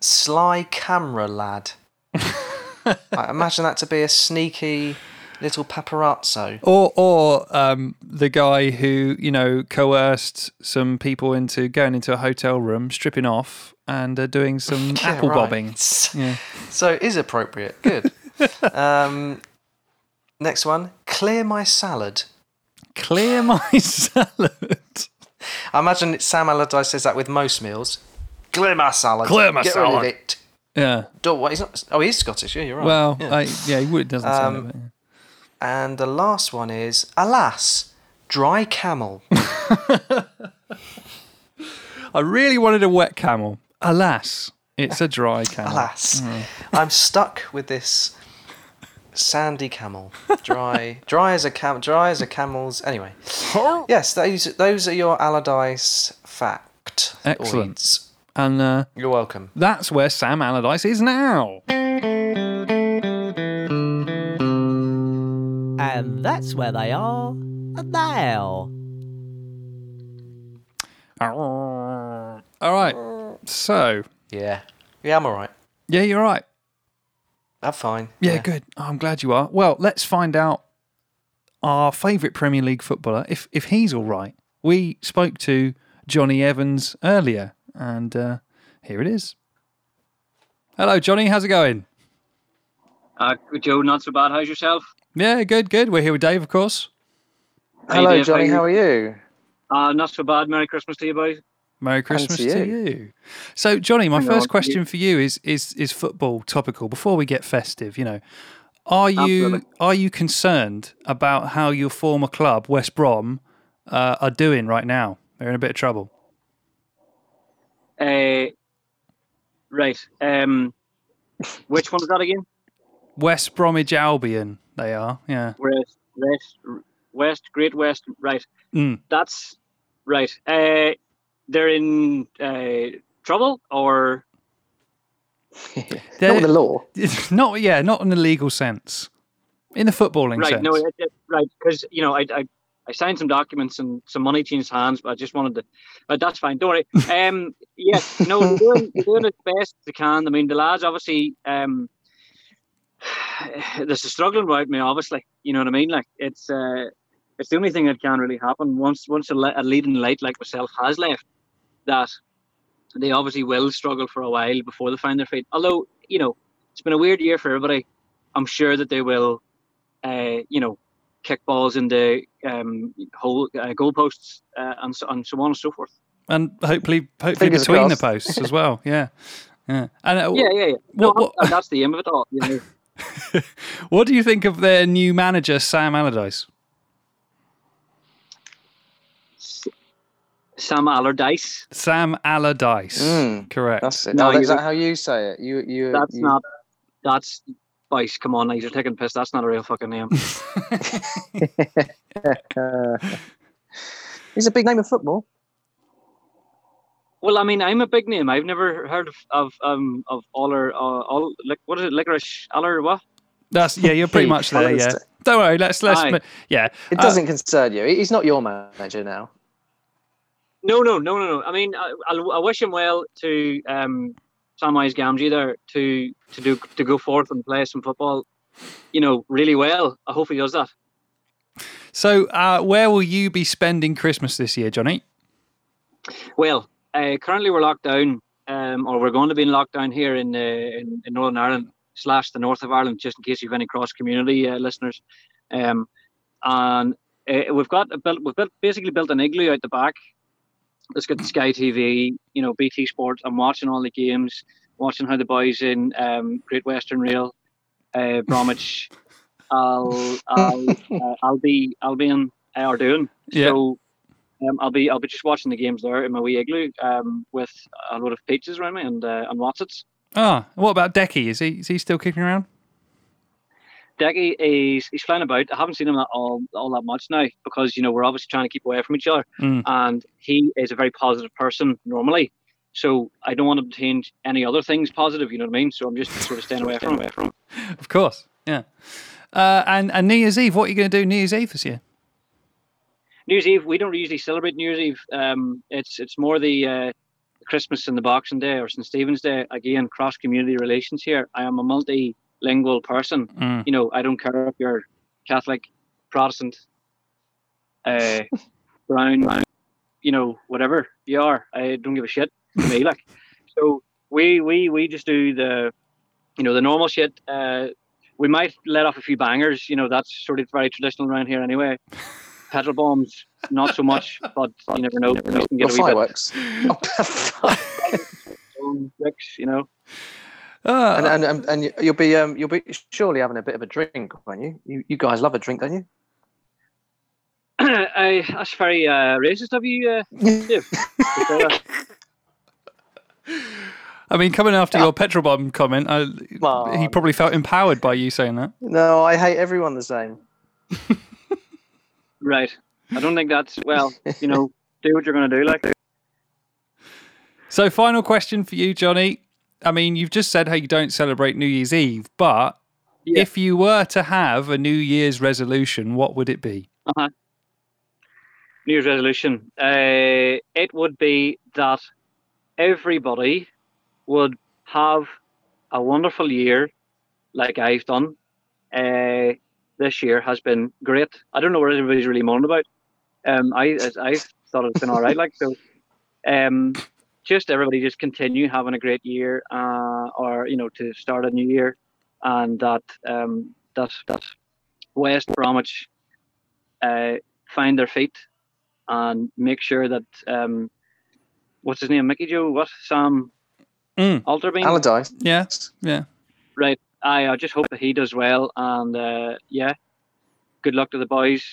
Sly camera lad. I imagine that to be a sneaky little paparazzo, or the guy who coerced some people into going into a hotel room, stripping off, and doing some apple bobbing. Yeah. So it is appropriate. Good. Next one, clear my salad. Clear my salad. I imagine Sam Allardyce says that with most meals. Clear my salad. Clear my salad. Get rid of it. Yeah. He is Scottish. Yeah, you're right. Well, yeah, he doesn't sound like it. Yeah. And the last one is, alas, dry camel. I really wanted a wet camel. Alas, it's a dry camel. Alas, I'm stuck with this sandy camel. Dry as a camel's. Anyway, yes, those are your Allardyce facts. Excellent. Audience. And you're welcome. That's where Sam Allardyce is now. And that's where they are now. All right. So. Yeah. Yeah, I'm all right. Yeah, you're all right. I'm fine. Yeah, good. Oh, I'm glad you are. Well, let's find out our favourite Premier League footballer, if he's all right. We spoke to Johnny Evans earlier, and here it is. Hello, Johnny. How's it going? Joe, not so bad. How's yourself? Yeah, good. We're here with Dave, of course. Hello, Dave, Johnny. How are you? Not so bad. Merry Christmas to you, boys. Merry Christmas to you. So, Johnny, my first question for you is football topical? Before we get festive, are you concerned about how your former club, West Brom, are doing right now? They're in a bit of trouble. Right. Which one was that again? West Bromwich Albion. They are, yeah. West, right. Mm. That's Right. They're in trouble, or not in the law. Not, yeah, not in the legal sense. In the footballing sense. No, right, because you know, I signed some documents and some money changed hands, but I just wanted to. But that's fine. Don't worry. No, they're doing as best they can. I mean, the lads obviously. This is struggling without me, obviously. You know what I mean? Like it's the only thing that can really happen once a leading light like myself has left. That they obviously will struggle for a while before they find their feet. Although, you know, it's been a weird year for everybody. I'm sure that they will, kick balls into goalposts and so on and so forth. And hopefully between the posts as well. Yeah, yeah. And What, that's the aim of it all. You know. What do you think of their new manager, Sam Allardyce? Sam Allardyce. Correct. That's it. No, is that how you say it? That's Bice. Come on, you're taking piss. That's not a real fucking name. He's a big name in football. Well, I mean, I'm a big name. I've never heard of Licorice Aller what? That's you're pretty much there. Yeah. Don't worry. Let's. It doesn't concern you. He's not your manager now. No. I mean, I wish him well to Samwise Gamgee there to go forth and play some football, you know, really well. I hope he does that. So, where will you be spending Christmas this year, Johnny? Well, currently we're locked down, or we're going to be in lockdown here in Northern Ireland / the north of Ireland, just in case you've any cross-community listeners. We've basically built an igloo out the back. Let's get Sky TV, you know, BT Sport. I'm watching all the games, watching how the boys in Great Western Rail, Bromwich, Albion are doing. Yeah. So I'll be just watching the games there in my wee igloo with a lot of peaches around me and Watsits. Ah, what about Decky? Is he still kicking around? Decky, he's flying about. I haven't seen him all that much now because, you know, we're obviously trying to keep away from each other. And he is a very positive person normally. So I don't want to change any other things positive, you know what I mean? So I'm just sort of staying away from him. Of course, yeah. And New Year's Eve, what are you going to do New Year's Eve this year? New Year's Eve, we don't usually celebrate New Year's Eve. It's more the Christmas and the Boxing Day or St. Stephen's Day. Again, cross-community relations here. I am a multilingual person. You know, I don't care if you're Catholic, Protestant, brown, you know, whatever you are. I don't give a shit to me, like. So we just do the, you know, the normal shit. We might let off a few bangers, you know, that's sort of very traditional around here anyway. Petrol bombs, not so much, but you never know. Fireworks. You know. And you'll be surely having a bit of a drink, won't you? You guys love a drink, don't you? That's very racist of you, Dave. I mean, coming after your Petrobomb comment, he probably felt empowered by you saying that. No, I hate everyone the same. Right. I don't think that's, you know, do what you're going to do, like. So, final question for you, Johnny. I mean, you've just said how you don't celebrate New Year's Eve, but if you were to have a New Year's resolution, what would it be? New Year's resolution. It would be that everybody would have a wonderful year like I've done. This year has been great. I don't know what everybody's really moaning about. I thought it's been all right. Like, so, just everybody just continue having a great year, or you know, to start a new year, and that that West Bromwich find their feet and make sure that what's his name, Mickey Joe, what Sam Allardyce, Allardyce, yeah, right. I just hope that he does well, and good luck to the boys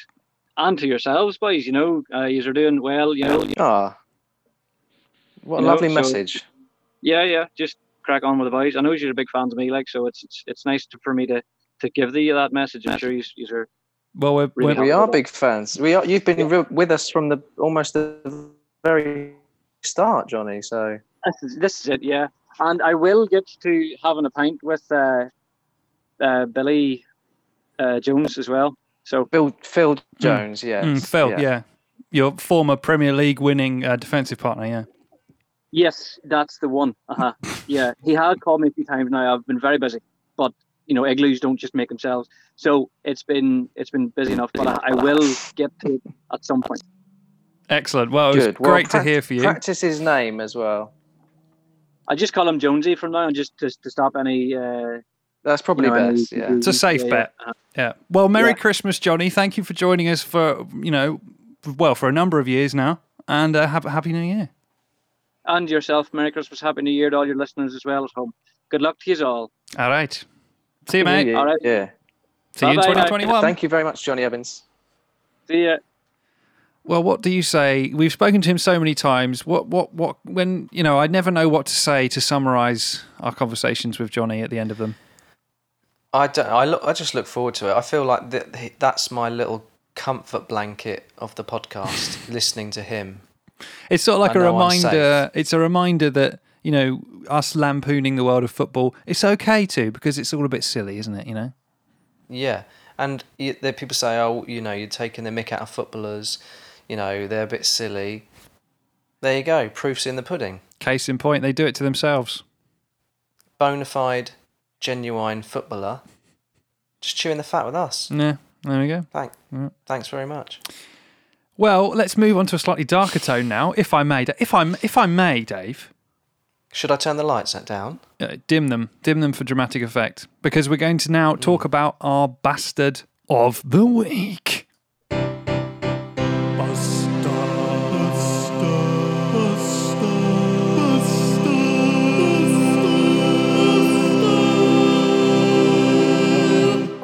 and to yourselves, boys. You know, you are doing well. You know. What a lovely message. Yeah. Just crack on with the boys. I know you're a big fan of me, like, so it's nice for me to give you that message. I'm sure you're Well, we are big fans. We are. You've been with us from almost the very start, Johnny. So this is it, yeah. And I will get to having a pint with Billy Jones as well. So Phil Jones, yes. Phil, yeah. Your former Premier League winning defensive partner, yeah. Yes, that's the one. Uh-huh. Yeah, he had called me a few times now. I've been very busy, but you know, igloos don't just make themselves. So it's been busy enough, but I will get to it at some point. Excellent. Well, it was great to hear for you. Practice his name as well. I just call him Jonesy from now on, just to stop any. That's probably best. Yeah, it's a safe bet. Yeah. Yeah. Well, Merry Christmas, Johnny. Thank you for joining us for a number of years now, and have a happy New Year. And yourself, Merry Christmas, Happy New Year to all your listeners as well at home. Good luck to you all. All right. See you, mate. All right. Yeah. See you in 2021. Thank you very much, Johnny Evans. See ya. Well, what do you say? We've spoken to him so many times. What? When I never know what to say to summarise our conversations with Johnny at the end of them. I just look forward to it. I feel like that's my little comfort blanket of the podcast. Listening to him, it's sort of like a reminder. It's a reminder that us lampooning the world of football, it's okay too, because it's all a bit silly, isn't it? Yeah, and there people say, oh, you're taking the mick out of footballers. They're a bit silly. There you go. Proof's in the pudding. Case in point, they do it to themselves. Bonafide, genuine footballer. Just chewing the fat with us. Yeah, there we go. Thanks very much. Well, let's move on to a slightly darker tone now, if I may, Dave. Should I turn the lights down? Dim them for dramatic effect, because we're going to now talk about our bastard of the week.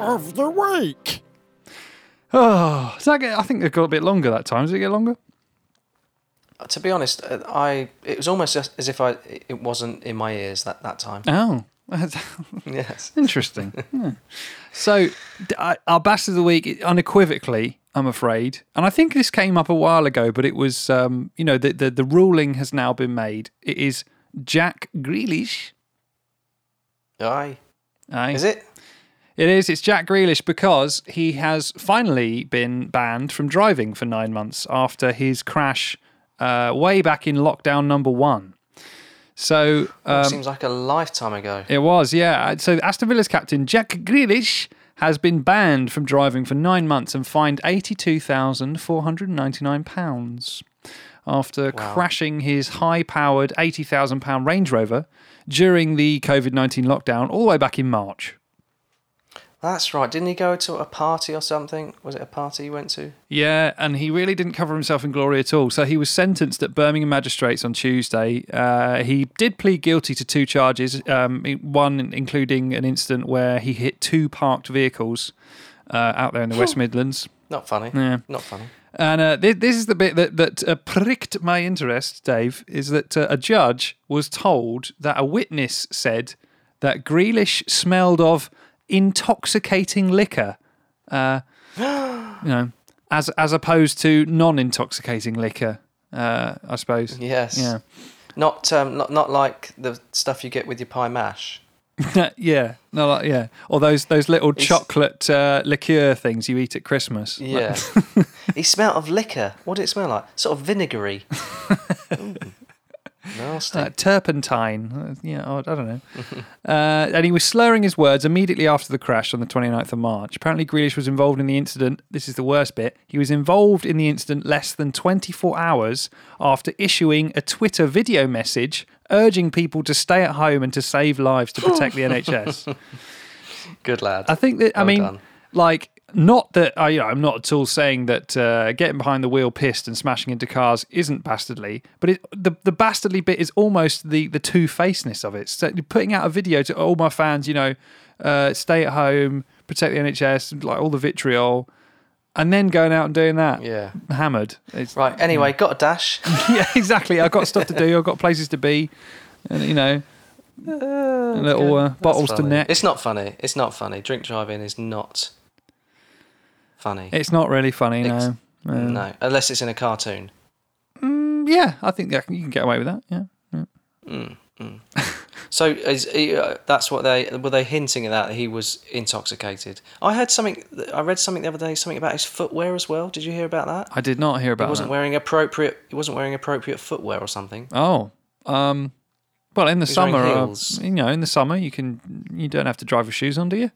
Of the week. Oh, I think they've got a bit longer that time. Does it get longer? To be honest, it was almost as if it wasn't in my ears that time. Oh, yes, interesting. Yeah. So, our bastard of the week, unequivocally, I'm afraid, and I think this came up a while ago, but it was, the ruling has now been made. It is Jack Grealish. Aye. Is it? It is. It's Jack Grealish, because he has finally been banned from driving for 9 months after his crash way back in lockdown number 1. So seems like a lifetime ago. It was, yeah. So Aston Villa's captain Jack Grealish has been banned from driving for 9 months and fined £82,499 after crashing his high-powered £80,000 Range Rover during the COVID-19 lockdown all the way back in March. That's right. Didn't he go to a party or something? Was it a party he went to? Yeah, and he really didn't cover himself in glory at all. So he was sentenced at Birmingham Magistrates on Tuesday. He did plead guilty to 2 charges, one including an incident where he hit 2 parked vehicles out there in the West Midlands. Not funny. Yeah. Not funny. And this is the bit that pricked my interest, Dave, is that a judge was told that a witness said that Grealish smelled of intoxicating liquor, as opposed to non-intoxicating liquor, I suppose. Yes. Yeah. Not like the stuff you get with your pie mash. Yeah. No. Like, yeah. Or those little chocolate liqueur things you eat at Christmas. Yeah. He smelled of liquor. What did it smell like? Sort of vinegary. Nasty. Turpentine. I don't know. And he was slurring his words immediately after the crash on the 29th of March. Apparently, Grealish was involved in the incident. This is the worst bit. He was involved in the incident less than 24 hours after issuing a Twitter video message urging people to stay at home and to save lives to protect the NHS. Good lad. I think that, not that I'm not at all saying that getting behind the wheel pissed and smashing into cars isn't bastardly, but the bastardly bit is almost the two-facedness of it. So putting out a video to all my fans, stay at home, protect the NHS, like all the vitriol, and then going out and doing that. Yeah. Hammered. It's, right, anyway, got a dash. Yeah, exactly. I've got stuff to do. I've got places to be. And, bottles funny. To neck. It's not funny. Drink driving is not funny. It's not really funny, no. No, unless it's in a cartoon. Yeah, I think you can get away with that, yeah. So that's what were they hinting at, that he was intoxicated? I read something the other day, something about his footwear as well. Did you hear about that? I did not hear about that. He wasn't wearing appropriate footwear or something. Oh, well, in the summer, in the summer you don't have to drive with shoes on, do you?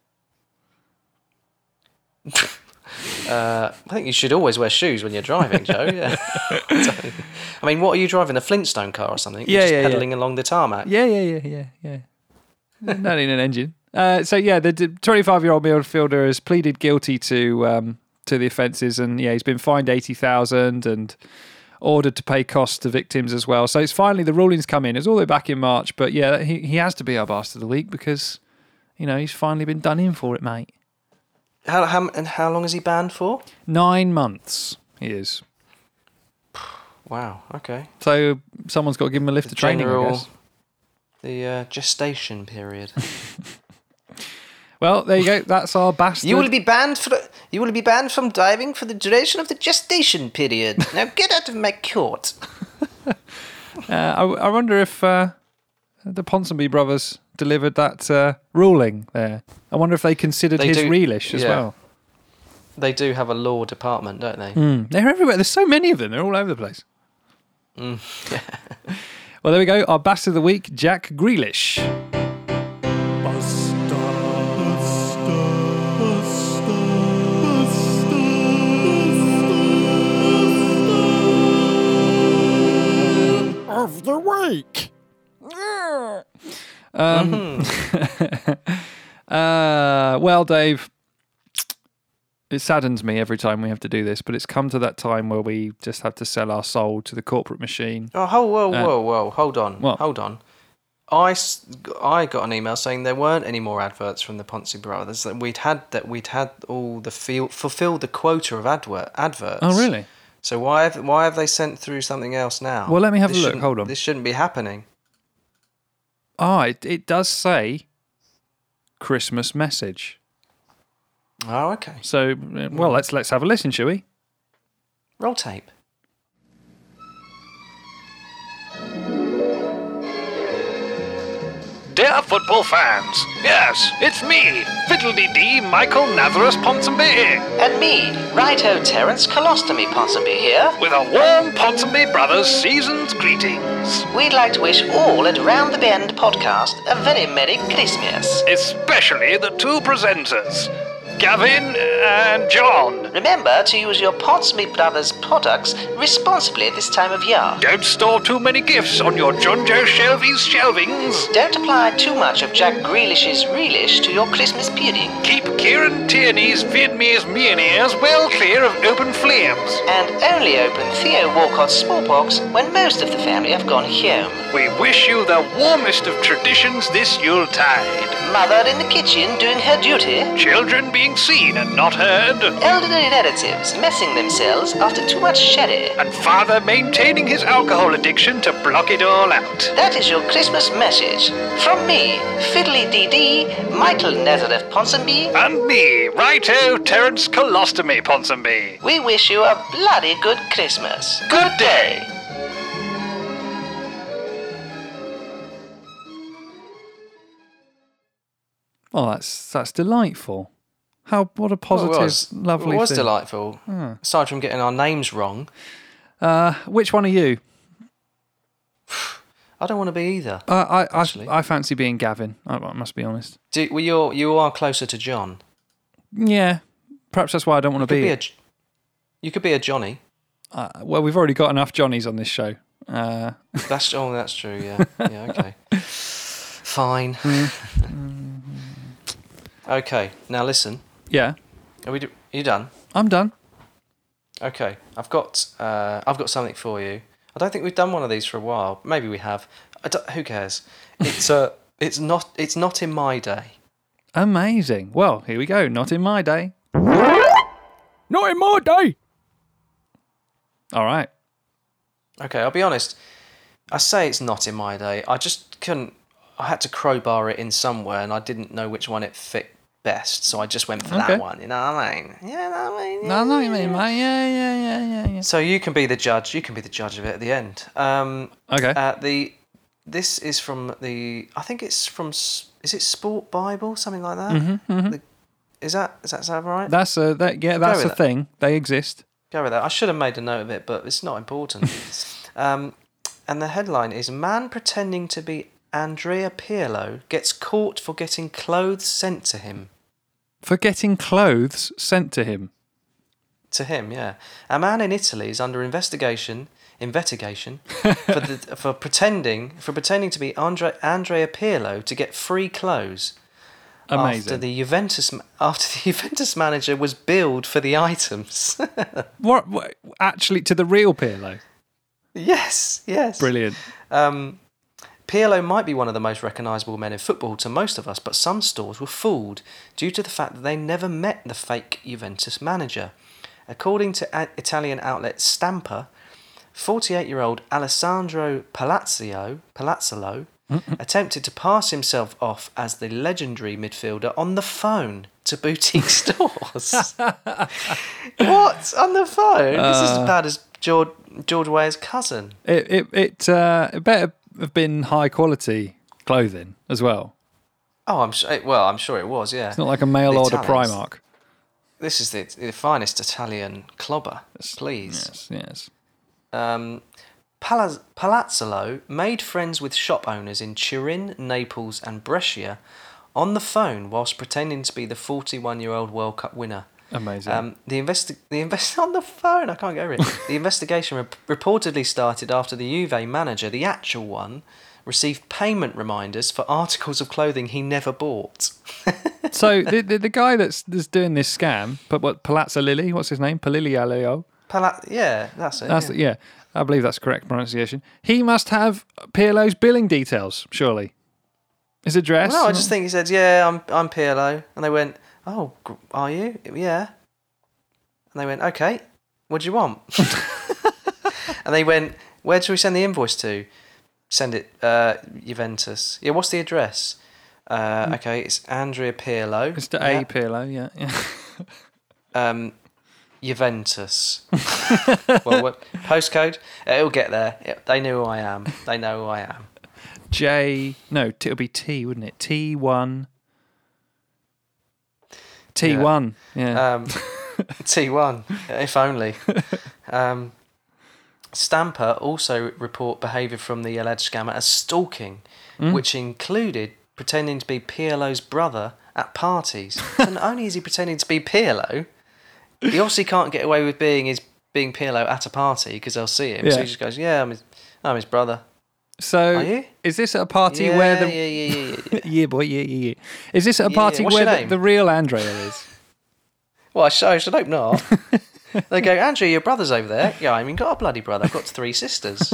I think you should always wear shoes when you're driving, Joe. Yeah. I mean, what are you driving? A Flintstone car or something? You're just pedaling along the tarmac. Yeah. Not in an engine. So yeah, the 25-year-old midfielder has pleaded guilty to the offences, and yeah, he's been fined 80,000 and ordered to pay costs to victims as well. So it's finally, the ruling's come in. It's all the way back in March, but yeah, he has to be our bastard of the week because he's finally been done in for it, mate. How long is he banned for? 9 months he is. Wow, okay. So someone's got to give him a lift to training, I guess. The gestation period. Well, there you go. That's our bastard. You will be banned from diving for the duration of the gestation period. Now get out of my court. I wonder if the Ponsonby Brothers delivered that ruling there. I wonder if they considered Grealish as well. They do have a law department, don't they? They're everywhere. There's so many of them. They're all over the place. Well, there we go. Our bastard of the week, Jack Grealish. Bastard of the week. Well, Dave, it saddens me every time we have to do this, but it's come to that time where we just have to sell our soul to the corporate machine. Oh, whoa, hold on. What? Hold on. I got an email saying there weren't any more adverts from the Ponsonby Brothers, that we'd had all the fulfilled the quota of adverts. Oh, really? So why have they sent through something else now? Well, let me have a look. Hold on. This shouldn't be happening. Oh, it does say Christmas message. Oh, okay. So, well, let's have a listen, shall we? Roll tape. Dear football fans, yes, it's me, Fiddle-Dee-Dee Michael Natherus Ponsonby. And me, Righto Terence Colostomy Ponsonby here. With a warm Ponsonby Brothers season's greetings. We'd like to wish all at Round the Bend podcast a very Merry Christmas. Especially the two presenters, Gavin and John. Remember to use your Ponsonby Brothers products responsibly this time of year. Don't store too many gifts on your John Joe Shelby's shelvings. Don't apply too much of Jack Grealish's relish to your Christmas pudding. Keep Kieran Tierney's Vidmere's Mioneers well clear of open flames. And only open Theo Walcott's smallpox when most of the family have gone home. We wish you the warmest of traditions this Yuletide. Mother in the kitchen doing her duty. Children be seen and not heard. Elderly relatives messing themselves after too much sherry. And father maintaining his alcohol addiction to block it all out. That is your Christmas message. From me, Fiddly Dee Dee, Michael Nazareth Ponsonby. And me, Righto Terence Colostomy Ponsonby. We wish you a bloody good Christmas. Good day. Oh, that's delightful. What a positive, lovely thing. It was delightful, aside from getting our names wrong. Which one are you? I don't want to be either. I fancy being Gavin, I must be honest. You are closer to John. Yeah, perhaps that's why I don't want to be. You could be a Johnny. Well, we've already got enough Johnnies on this show. That's true, yeah. Yeah, okay. Fine. Okay, now listen. Yeah. Are you done? I'm done. Okay, I've got something for you. I don't think we've done one of these for a while. Maybe we have. Who cares? It's it's not in my day. Amazing. Well, here we go. Not in my day. Not in my day. All right. Okay, I'll be honest. I say it's not in my day. I had to crowbar it in somewhere, and I didn't know which one it fit best, so I just went for that one. You know what I mean? Yeah, I know what you mean, mate. Yeah. So you can be the judge. You can be the judge of it at the end. Okay. This is from the. I think it's from. Is it Sport Bible? Something like that. Mm-hmm, mm-hmm. Is that sound right? That's a thing. They exist. Go with that. I should have made a note of it, but it's not important. And the headline is "Man pretending to be Andrea Pirlo gets caught for getting clothes sent to him." For getting clothes sent to him? To him, yeah. A man in Italy is under investigation for pretending to be Andrea Pirlo to get free clothes. Amazing. After the Juventus manager was billed for the items. What? Actually, to the real Pirlo? Yes. Brilliant. Pirlo might be one of the most recognisable men in football to most of us, but some stores were fooled due to the fact that they never met the fake Juventus manager. According to Italian outlet Stampa, 48-year-old Alessandro Palazzolo attempted to pass himself off as the legendary midfielder on the phone to boutique stores. What? On the phone? This is as bad as George Weah's cousin. It better have been high quality clothing as well. Oh, I'm sure it was. Yeah, it's not like a mail order Primark. This is the finest Italian clobber, please. Yes. Palazzolo made friends with shop owners in Turin, Naples, and Brescia on the phone whilst pretending to be the 41-year-old World Cup winner. Amazing. On the phone. I can't get over it. The investigation reportedly started after the Juve manager, the actual one, received payment reminders for articles of clothing he never bought. So the guy that's doing this scam, but what Palazzolo? What's his name? Palazzolo. Yeah, that's it. Yeah, I believe that's correct pronunciation. He must have Pirlo's billing details, surely. His address. Well, no, I just think he said, "Yeah, I'm Pirlo," and they went, "Oh, are you?" "Yeah." And they went, "Okay, what do you want?" And they went, "Where do we send the invoice to?" "Send it, Juventus." "Yeah, what's the address?" "Okay, it's Andrea Pirlo." It's to A Pirlo, yeah. Juventus. Well, what postcode? It'll get there. They knew who I am. They know who I am. It'll be T, wouldn't it? T1... T1, yeah. T1, if only. Stamper also report behaviour from the alleged scammer as stalking, which included pretending to be Pirlo's brother at parties. So not only is he pretending to be Pirlo, he obviously can't get away with being Pirlo at a party because they'll see him. Yeah. So he just goes, "Yeah, I'm his brother." So, are you? Is this at a party where the... Yeah. Yeah, boy. Is this at a party where the real Andrea is? Well, I should hope not. They go, "Andrea, your brother's over there." "Yeah, I mean, got a bloody brother. I've got 3 sisters."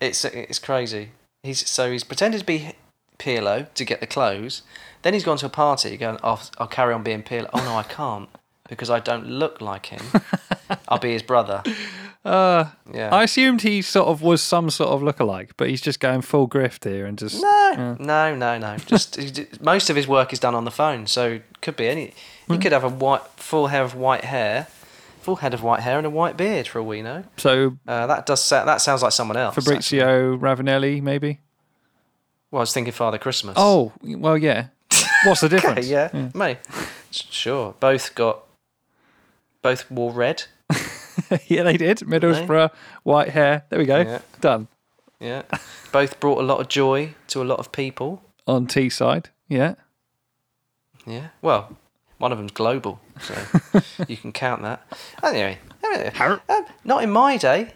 It's crazy. He's pretended to be Pirlo to get the clothes. Then he's gone to a party going, "Oh, I'll carry on being Pirlo." "Oh, no, I can't. Because I don't look like him. I'll be his brother." I assumed he sort of was some sort of lookalike, but he's just going full grift here and just... No. Just most of his work is done on the phone, so could be any... He could have a full head of white hair and a white beard for all we know. So... that sounds like someone else. Fabrizio actually. Ravanelli, maybe? Well, I was thinking Father Christmas. Oh, well, yeah. What's the difference? Okay, yeah. Mate. Sure. Both wore red. Yeah, they did. Middlesbrough, white hair. There we go. Yeah. Done. Yeah. Both brought a lot of joy to a lot of people. On Teesside. Yeah. Yeah. Well, one of them's global, so you can count that. Anyway. Not in my day,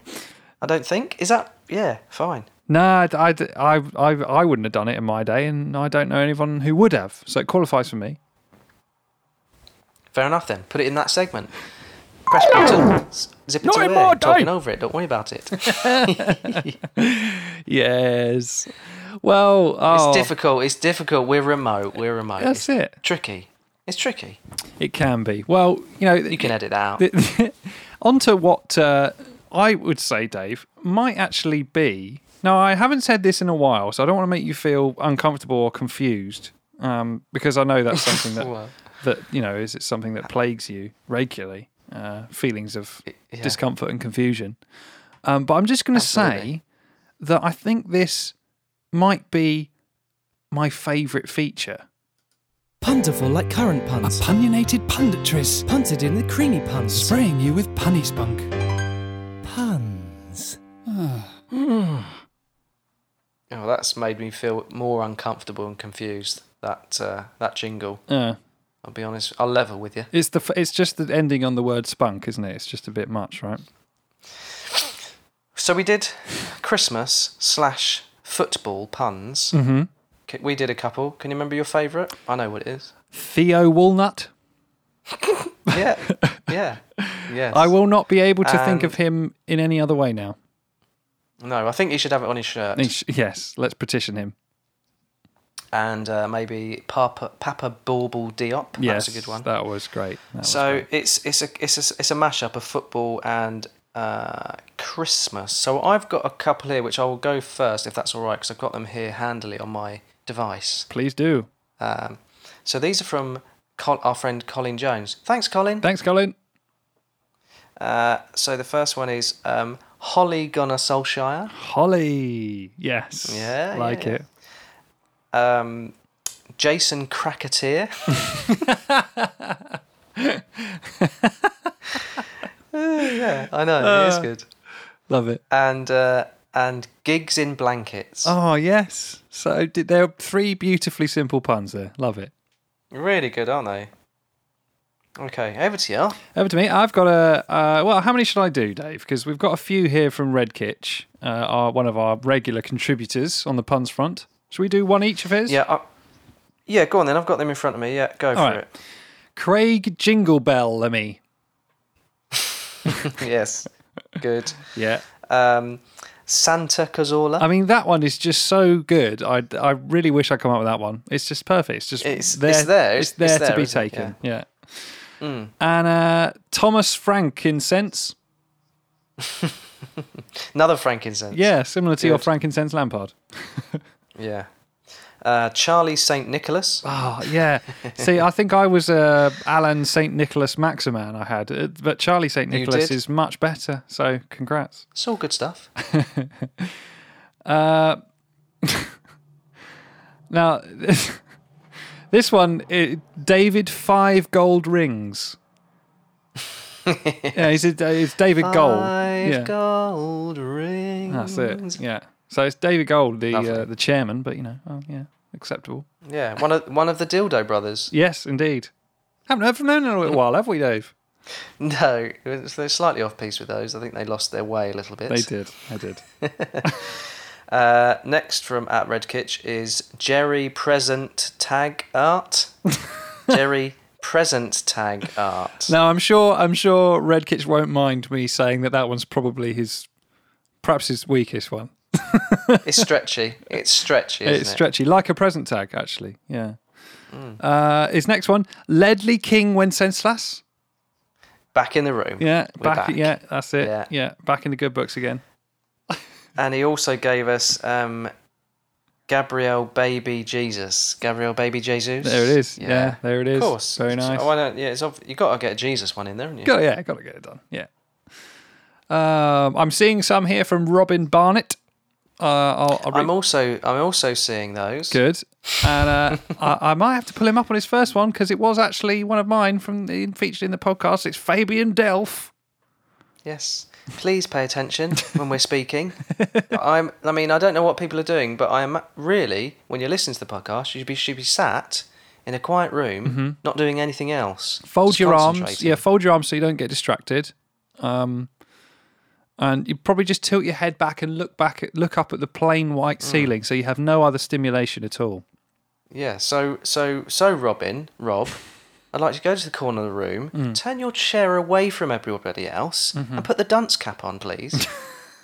I don't think. Is that... Yeah, fine. No, I wouldn't have done it in my day, and I don't know anyone who would have, so it qualifies for me. Fair enough then. Put it in that segment. Press button, zip it to air, talking over it, don't worry about it. Yes. Well, It's difficult. We're remote. That's it. It's tricky. It can be. Well, you know... You can edit that out. On to what I would say, Dave, might actually be Now, I haven't said this in a while, so I don't want to make you feel uncomfortable or confused, because I know that's something that you know, is it something that plagues you regularly, feelings of discomfort and confusion. But I'm just going to say that I think this might be my favourite feature. Punderful like current puns. Opinionated punditries. Punted in the creamy puns. Spraying you with punny spunk. Puns. Oh, that's made me feel more uncomfortable and confused, that jingle. Yeah. I'll be honest, I'll level with you. It's just the ending on the word spunk, isn't it? It's just a bit much, right? So we did Christmas/football puns. Mm-hmm. We did a couple. Can you remember your favourite? I know what it is. Theo Walnut. Yes. I will not be able to think of him in any other way now. No, I think he should have it on his shirt. Yes, let's petition him. And maybe Papa Bauble Diop. Yes, that was a good one. That was great. It's a mashup of football and Christmas. So I've got a couple here, which I will go first, if that's all right, because I've got them here handily on my device. Please do. So these are from our friend Colin Jones. Thanks, Colin. So the first one is Holly Gunnar Solskjaer. Holly, yes. Yeah. Like it. Jason Cracketeer. Yeah, I know, it is good. Love it. And Gigs in Blankets. Oh, yes. So there are three beautifully simple puns there. Love it. Really good, aren't they? Okay, over to you. Over to me. I've got a... well, how many should I do, Dave? Because we've got a few here from Red Kitch, one of our regular contributors on the puns front. Should we do one each of his? Yeah, yeah, go on then. I've got them in front of me. Yeah, go for it. Craig Jingle Bell Lemmy. Yes, good. Yeah. Santa Cazorla. I mean, that one is just so good. I really wish I'd come up with that one. It's just perfect. It's there to be taken. Yeah. And Thomas Frankincense. Another frankincense. Yeah, similar to your frankincense Lampard. Yeah. Charlie St. Nicholas. Oh, yeah. See, I think I was Alan St. Nicholas Maximan I had, but Charlie St. Nicholas is much better, so congrats. It's all good stuff. Now, this one, David Five Gold Rings. Yeah, it's David Gold. Gold Rings. That's it, yeah. So it's David Gold, the chairman, but, you know, acceptable. Yeah, one of the Dildo Brothers. Yes, indeed. Haven't heard from them in a little while, have we, Dave? No, they're slightly off piece with those. I think they lost their way a little bit. They did. Next from @RedKitch is Jerry Present Tag Art. Jerry Present Tag Art. Now, I'm sure RedKitch won't mind me saying that one's probably perhaps his weakest one. It's stretchy, isn't it? Like a present tag, actually. Yeah. His next one, Ledley King Wenceslas. Back in the room. Yeah, back. Yeah, that's it. Yeah, back in the good books again. And he also gave us Gabriel Baby Jesus. There it is. Yeah, there it is. Of course. Very nice. You've got to get a Jesus one in there, haven't you? Got to get it done. Yeah. I'm seeing some here from Robin Barnett. I'm also seeing those. Good. And I might have to pull him up on his first one, because it was actually one of mine featured in the podcast. It's Fabian Delph. Yes. Please pay attention when we're speaking. I don't know what people are doing, but I'm really, when you listen to the podcast, you should be sat in a quiet room, not doing anything else. Fold your arms. Yeah, fold your arms so you don't get distracted. And you probably just tilt your head back and look up at the plain white ceiling, so you have no other stimulation at all. Yeah. So Rob, I'd like you to go to the corner of the room, turn your chair away from everybody else, and put the dunce cap on, please.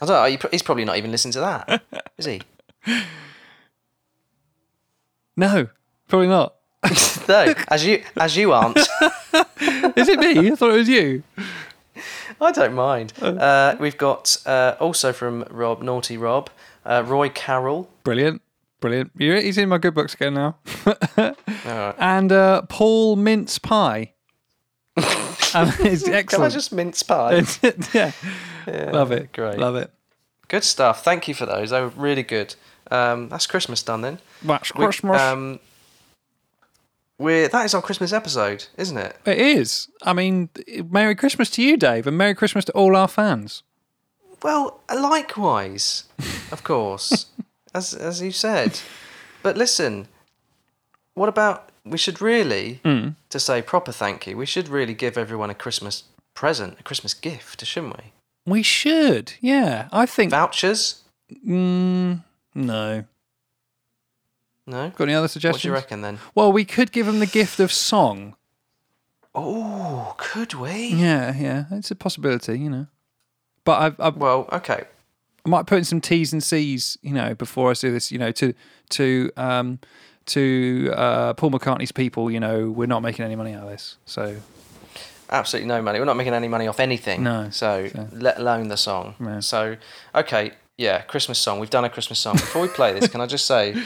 I don't know. He's probably not even listened to that, is he? No, probably not. No, as you aren't. Is it me? I thought it was you. I don't mind. We've got also from Rob, Naughty Rob, Roy Carroll. Brilliant. He's in my good books again now. And Paul Mince Pie. It's excellent. Can I just mince pie? Yeah. Love it. Great. Love it. Good stuff. Thank you for those. They were really good. That's Christmas done then. That's Christmas. That is our Christmas episode, isn't it? It is. I mean, Merry Christmas to you, Dave, and Merry Christmas to all our fans. Well, likewise, of course, as you said. But listen, what about, we should really, to say proper thank you, we should really give everyone a Christmas present, a Christmas gift, shouldn't we? We should, yeah. I think... Vouchers? No. No? Got any other suggestions? What do you reckon, then? Well, we could give them the gift of song. Oh, could we? Yeah. It's a possibility, you know. But well, okay. I might put in some T's and C's, you know, before I do this, you know, to Paul McCartney's people, you know, we're not making any money out of this, so... Absolutely no money. We're not making any money off anything. No. So. Let alone the song. Yeah. So, okay, yeah, Christmas song. We've done a Christmas song. Before we play this, can I just say...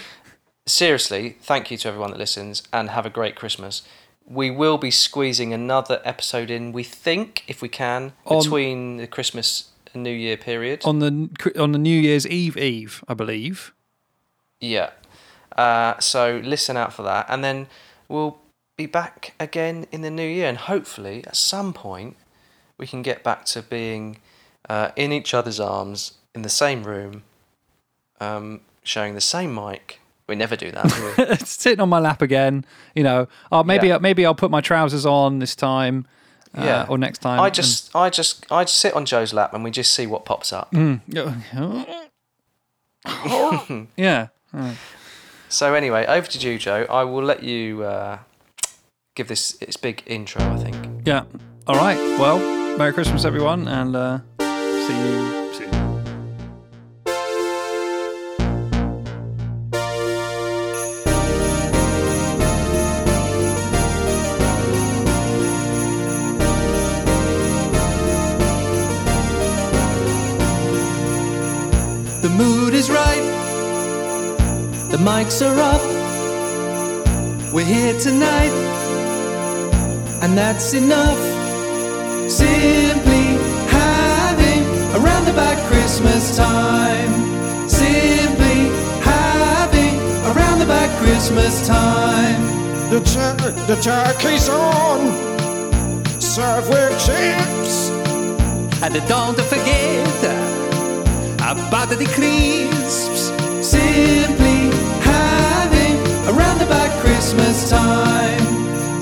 Seriously, thank you to everyone that listens and have a great Christmas. We will be squeezing another episode in, we think, if we can, between the Christmas and New Year period. On the New Year's Eve, I believe. Yeah. So listen out for that. And then we'll be back again in the new year. And hopefully, at some point, we can get back to being in each other's arms, in the same room, sharing the same mic. We never do that. Do we? Sitting on my lap again, you know. Maybe I'll put my trousers on this time, or next time. I just sit on Joe's lap and we just see what pops up. Yeah. Right. So anyway, over to you, Joe. I will let you give this its big intro, I think. Yeah. All right. Well, Merry Christmas, everyone, and see you soon. Mics are up, we're here tonight, and that's enough. Simply having a roundabout Christmas time. Simply having a roundabout Christmas time. The turkey's on, serve with chips, and don't forget about the crisps. Simply having a roundabout Christmas time.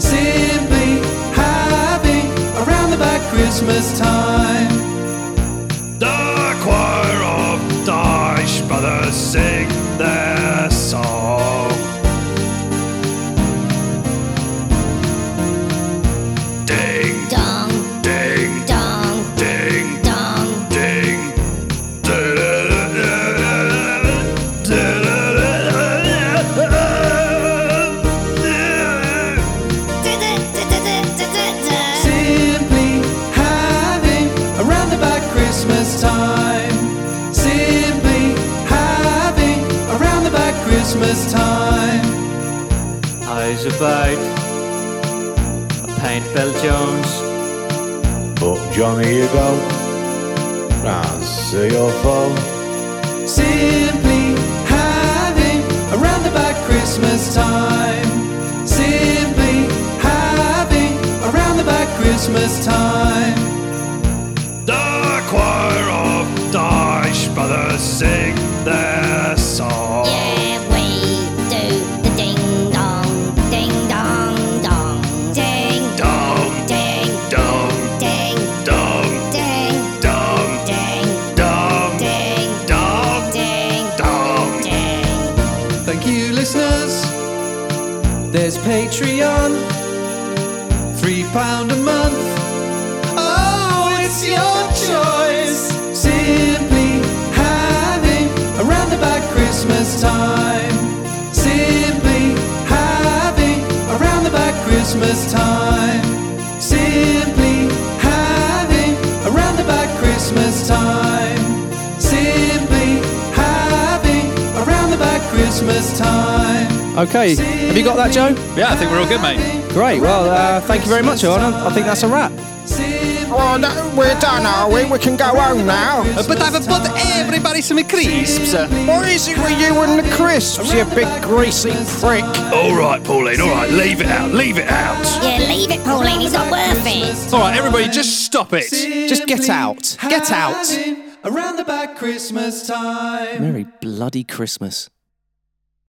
Simply having a roundabout Christmas time. The choir of Daesh Brothers sing their song. Ding dong, ding dong, ding dong, ding. Christmas time. Eyes are bright, a paint bell Jones. But Johnny, you go, I see your phone. Simply having a roundabout Christmas time. Simply having a roundabout Christmas time. The choir of Daesh Brothers sing their song. Yeah. There's Patreon, £3 a month. Oh, it's your choice. Simply having a roundabout Christmas time. Simply having a roundabout Christmas time. Simply having a roundabout Christmas time. Simply having Christmas time. Okay, have you got that, Joe? Yeah, I think we're all good, mate. Great, well, thank you very much, Owen. I think that's a wrap. Oh, no, we're done, are we? We can go home now. But I've bought everybody some crisps. What is it with you and the crisps, you big greasy prick? All right, Pauline, all right, leave it out, leave it out. Yeah, leave it, Pauline, it's not worth it. All right, everybody, just stop it. Just get out. Get out. Around the back Christmas time. Merry bloody Christmas.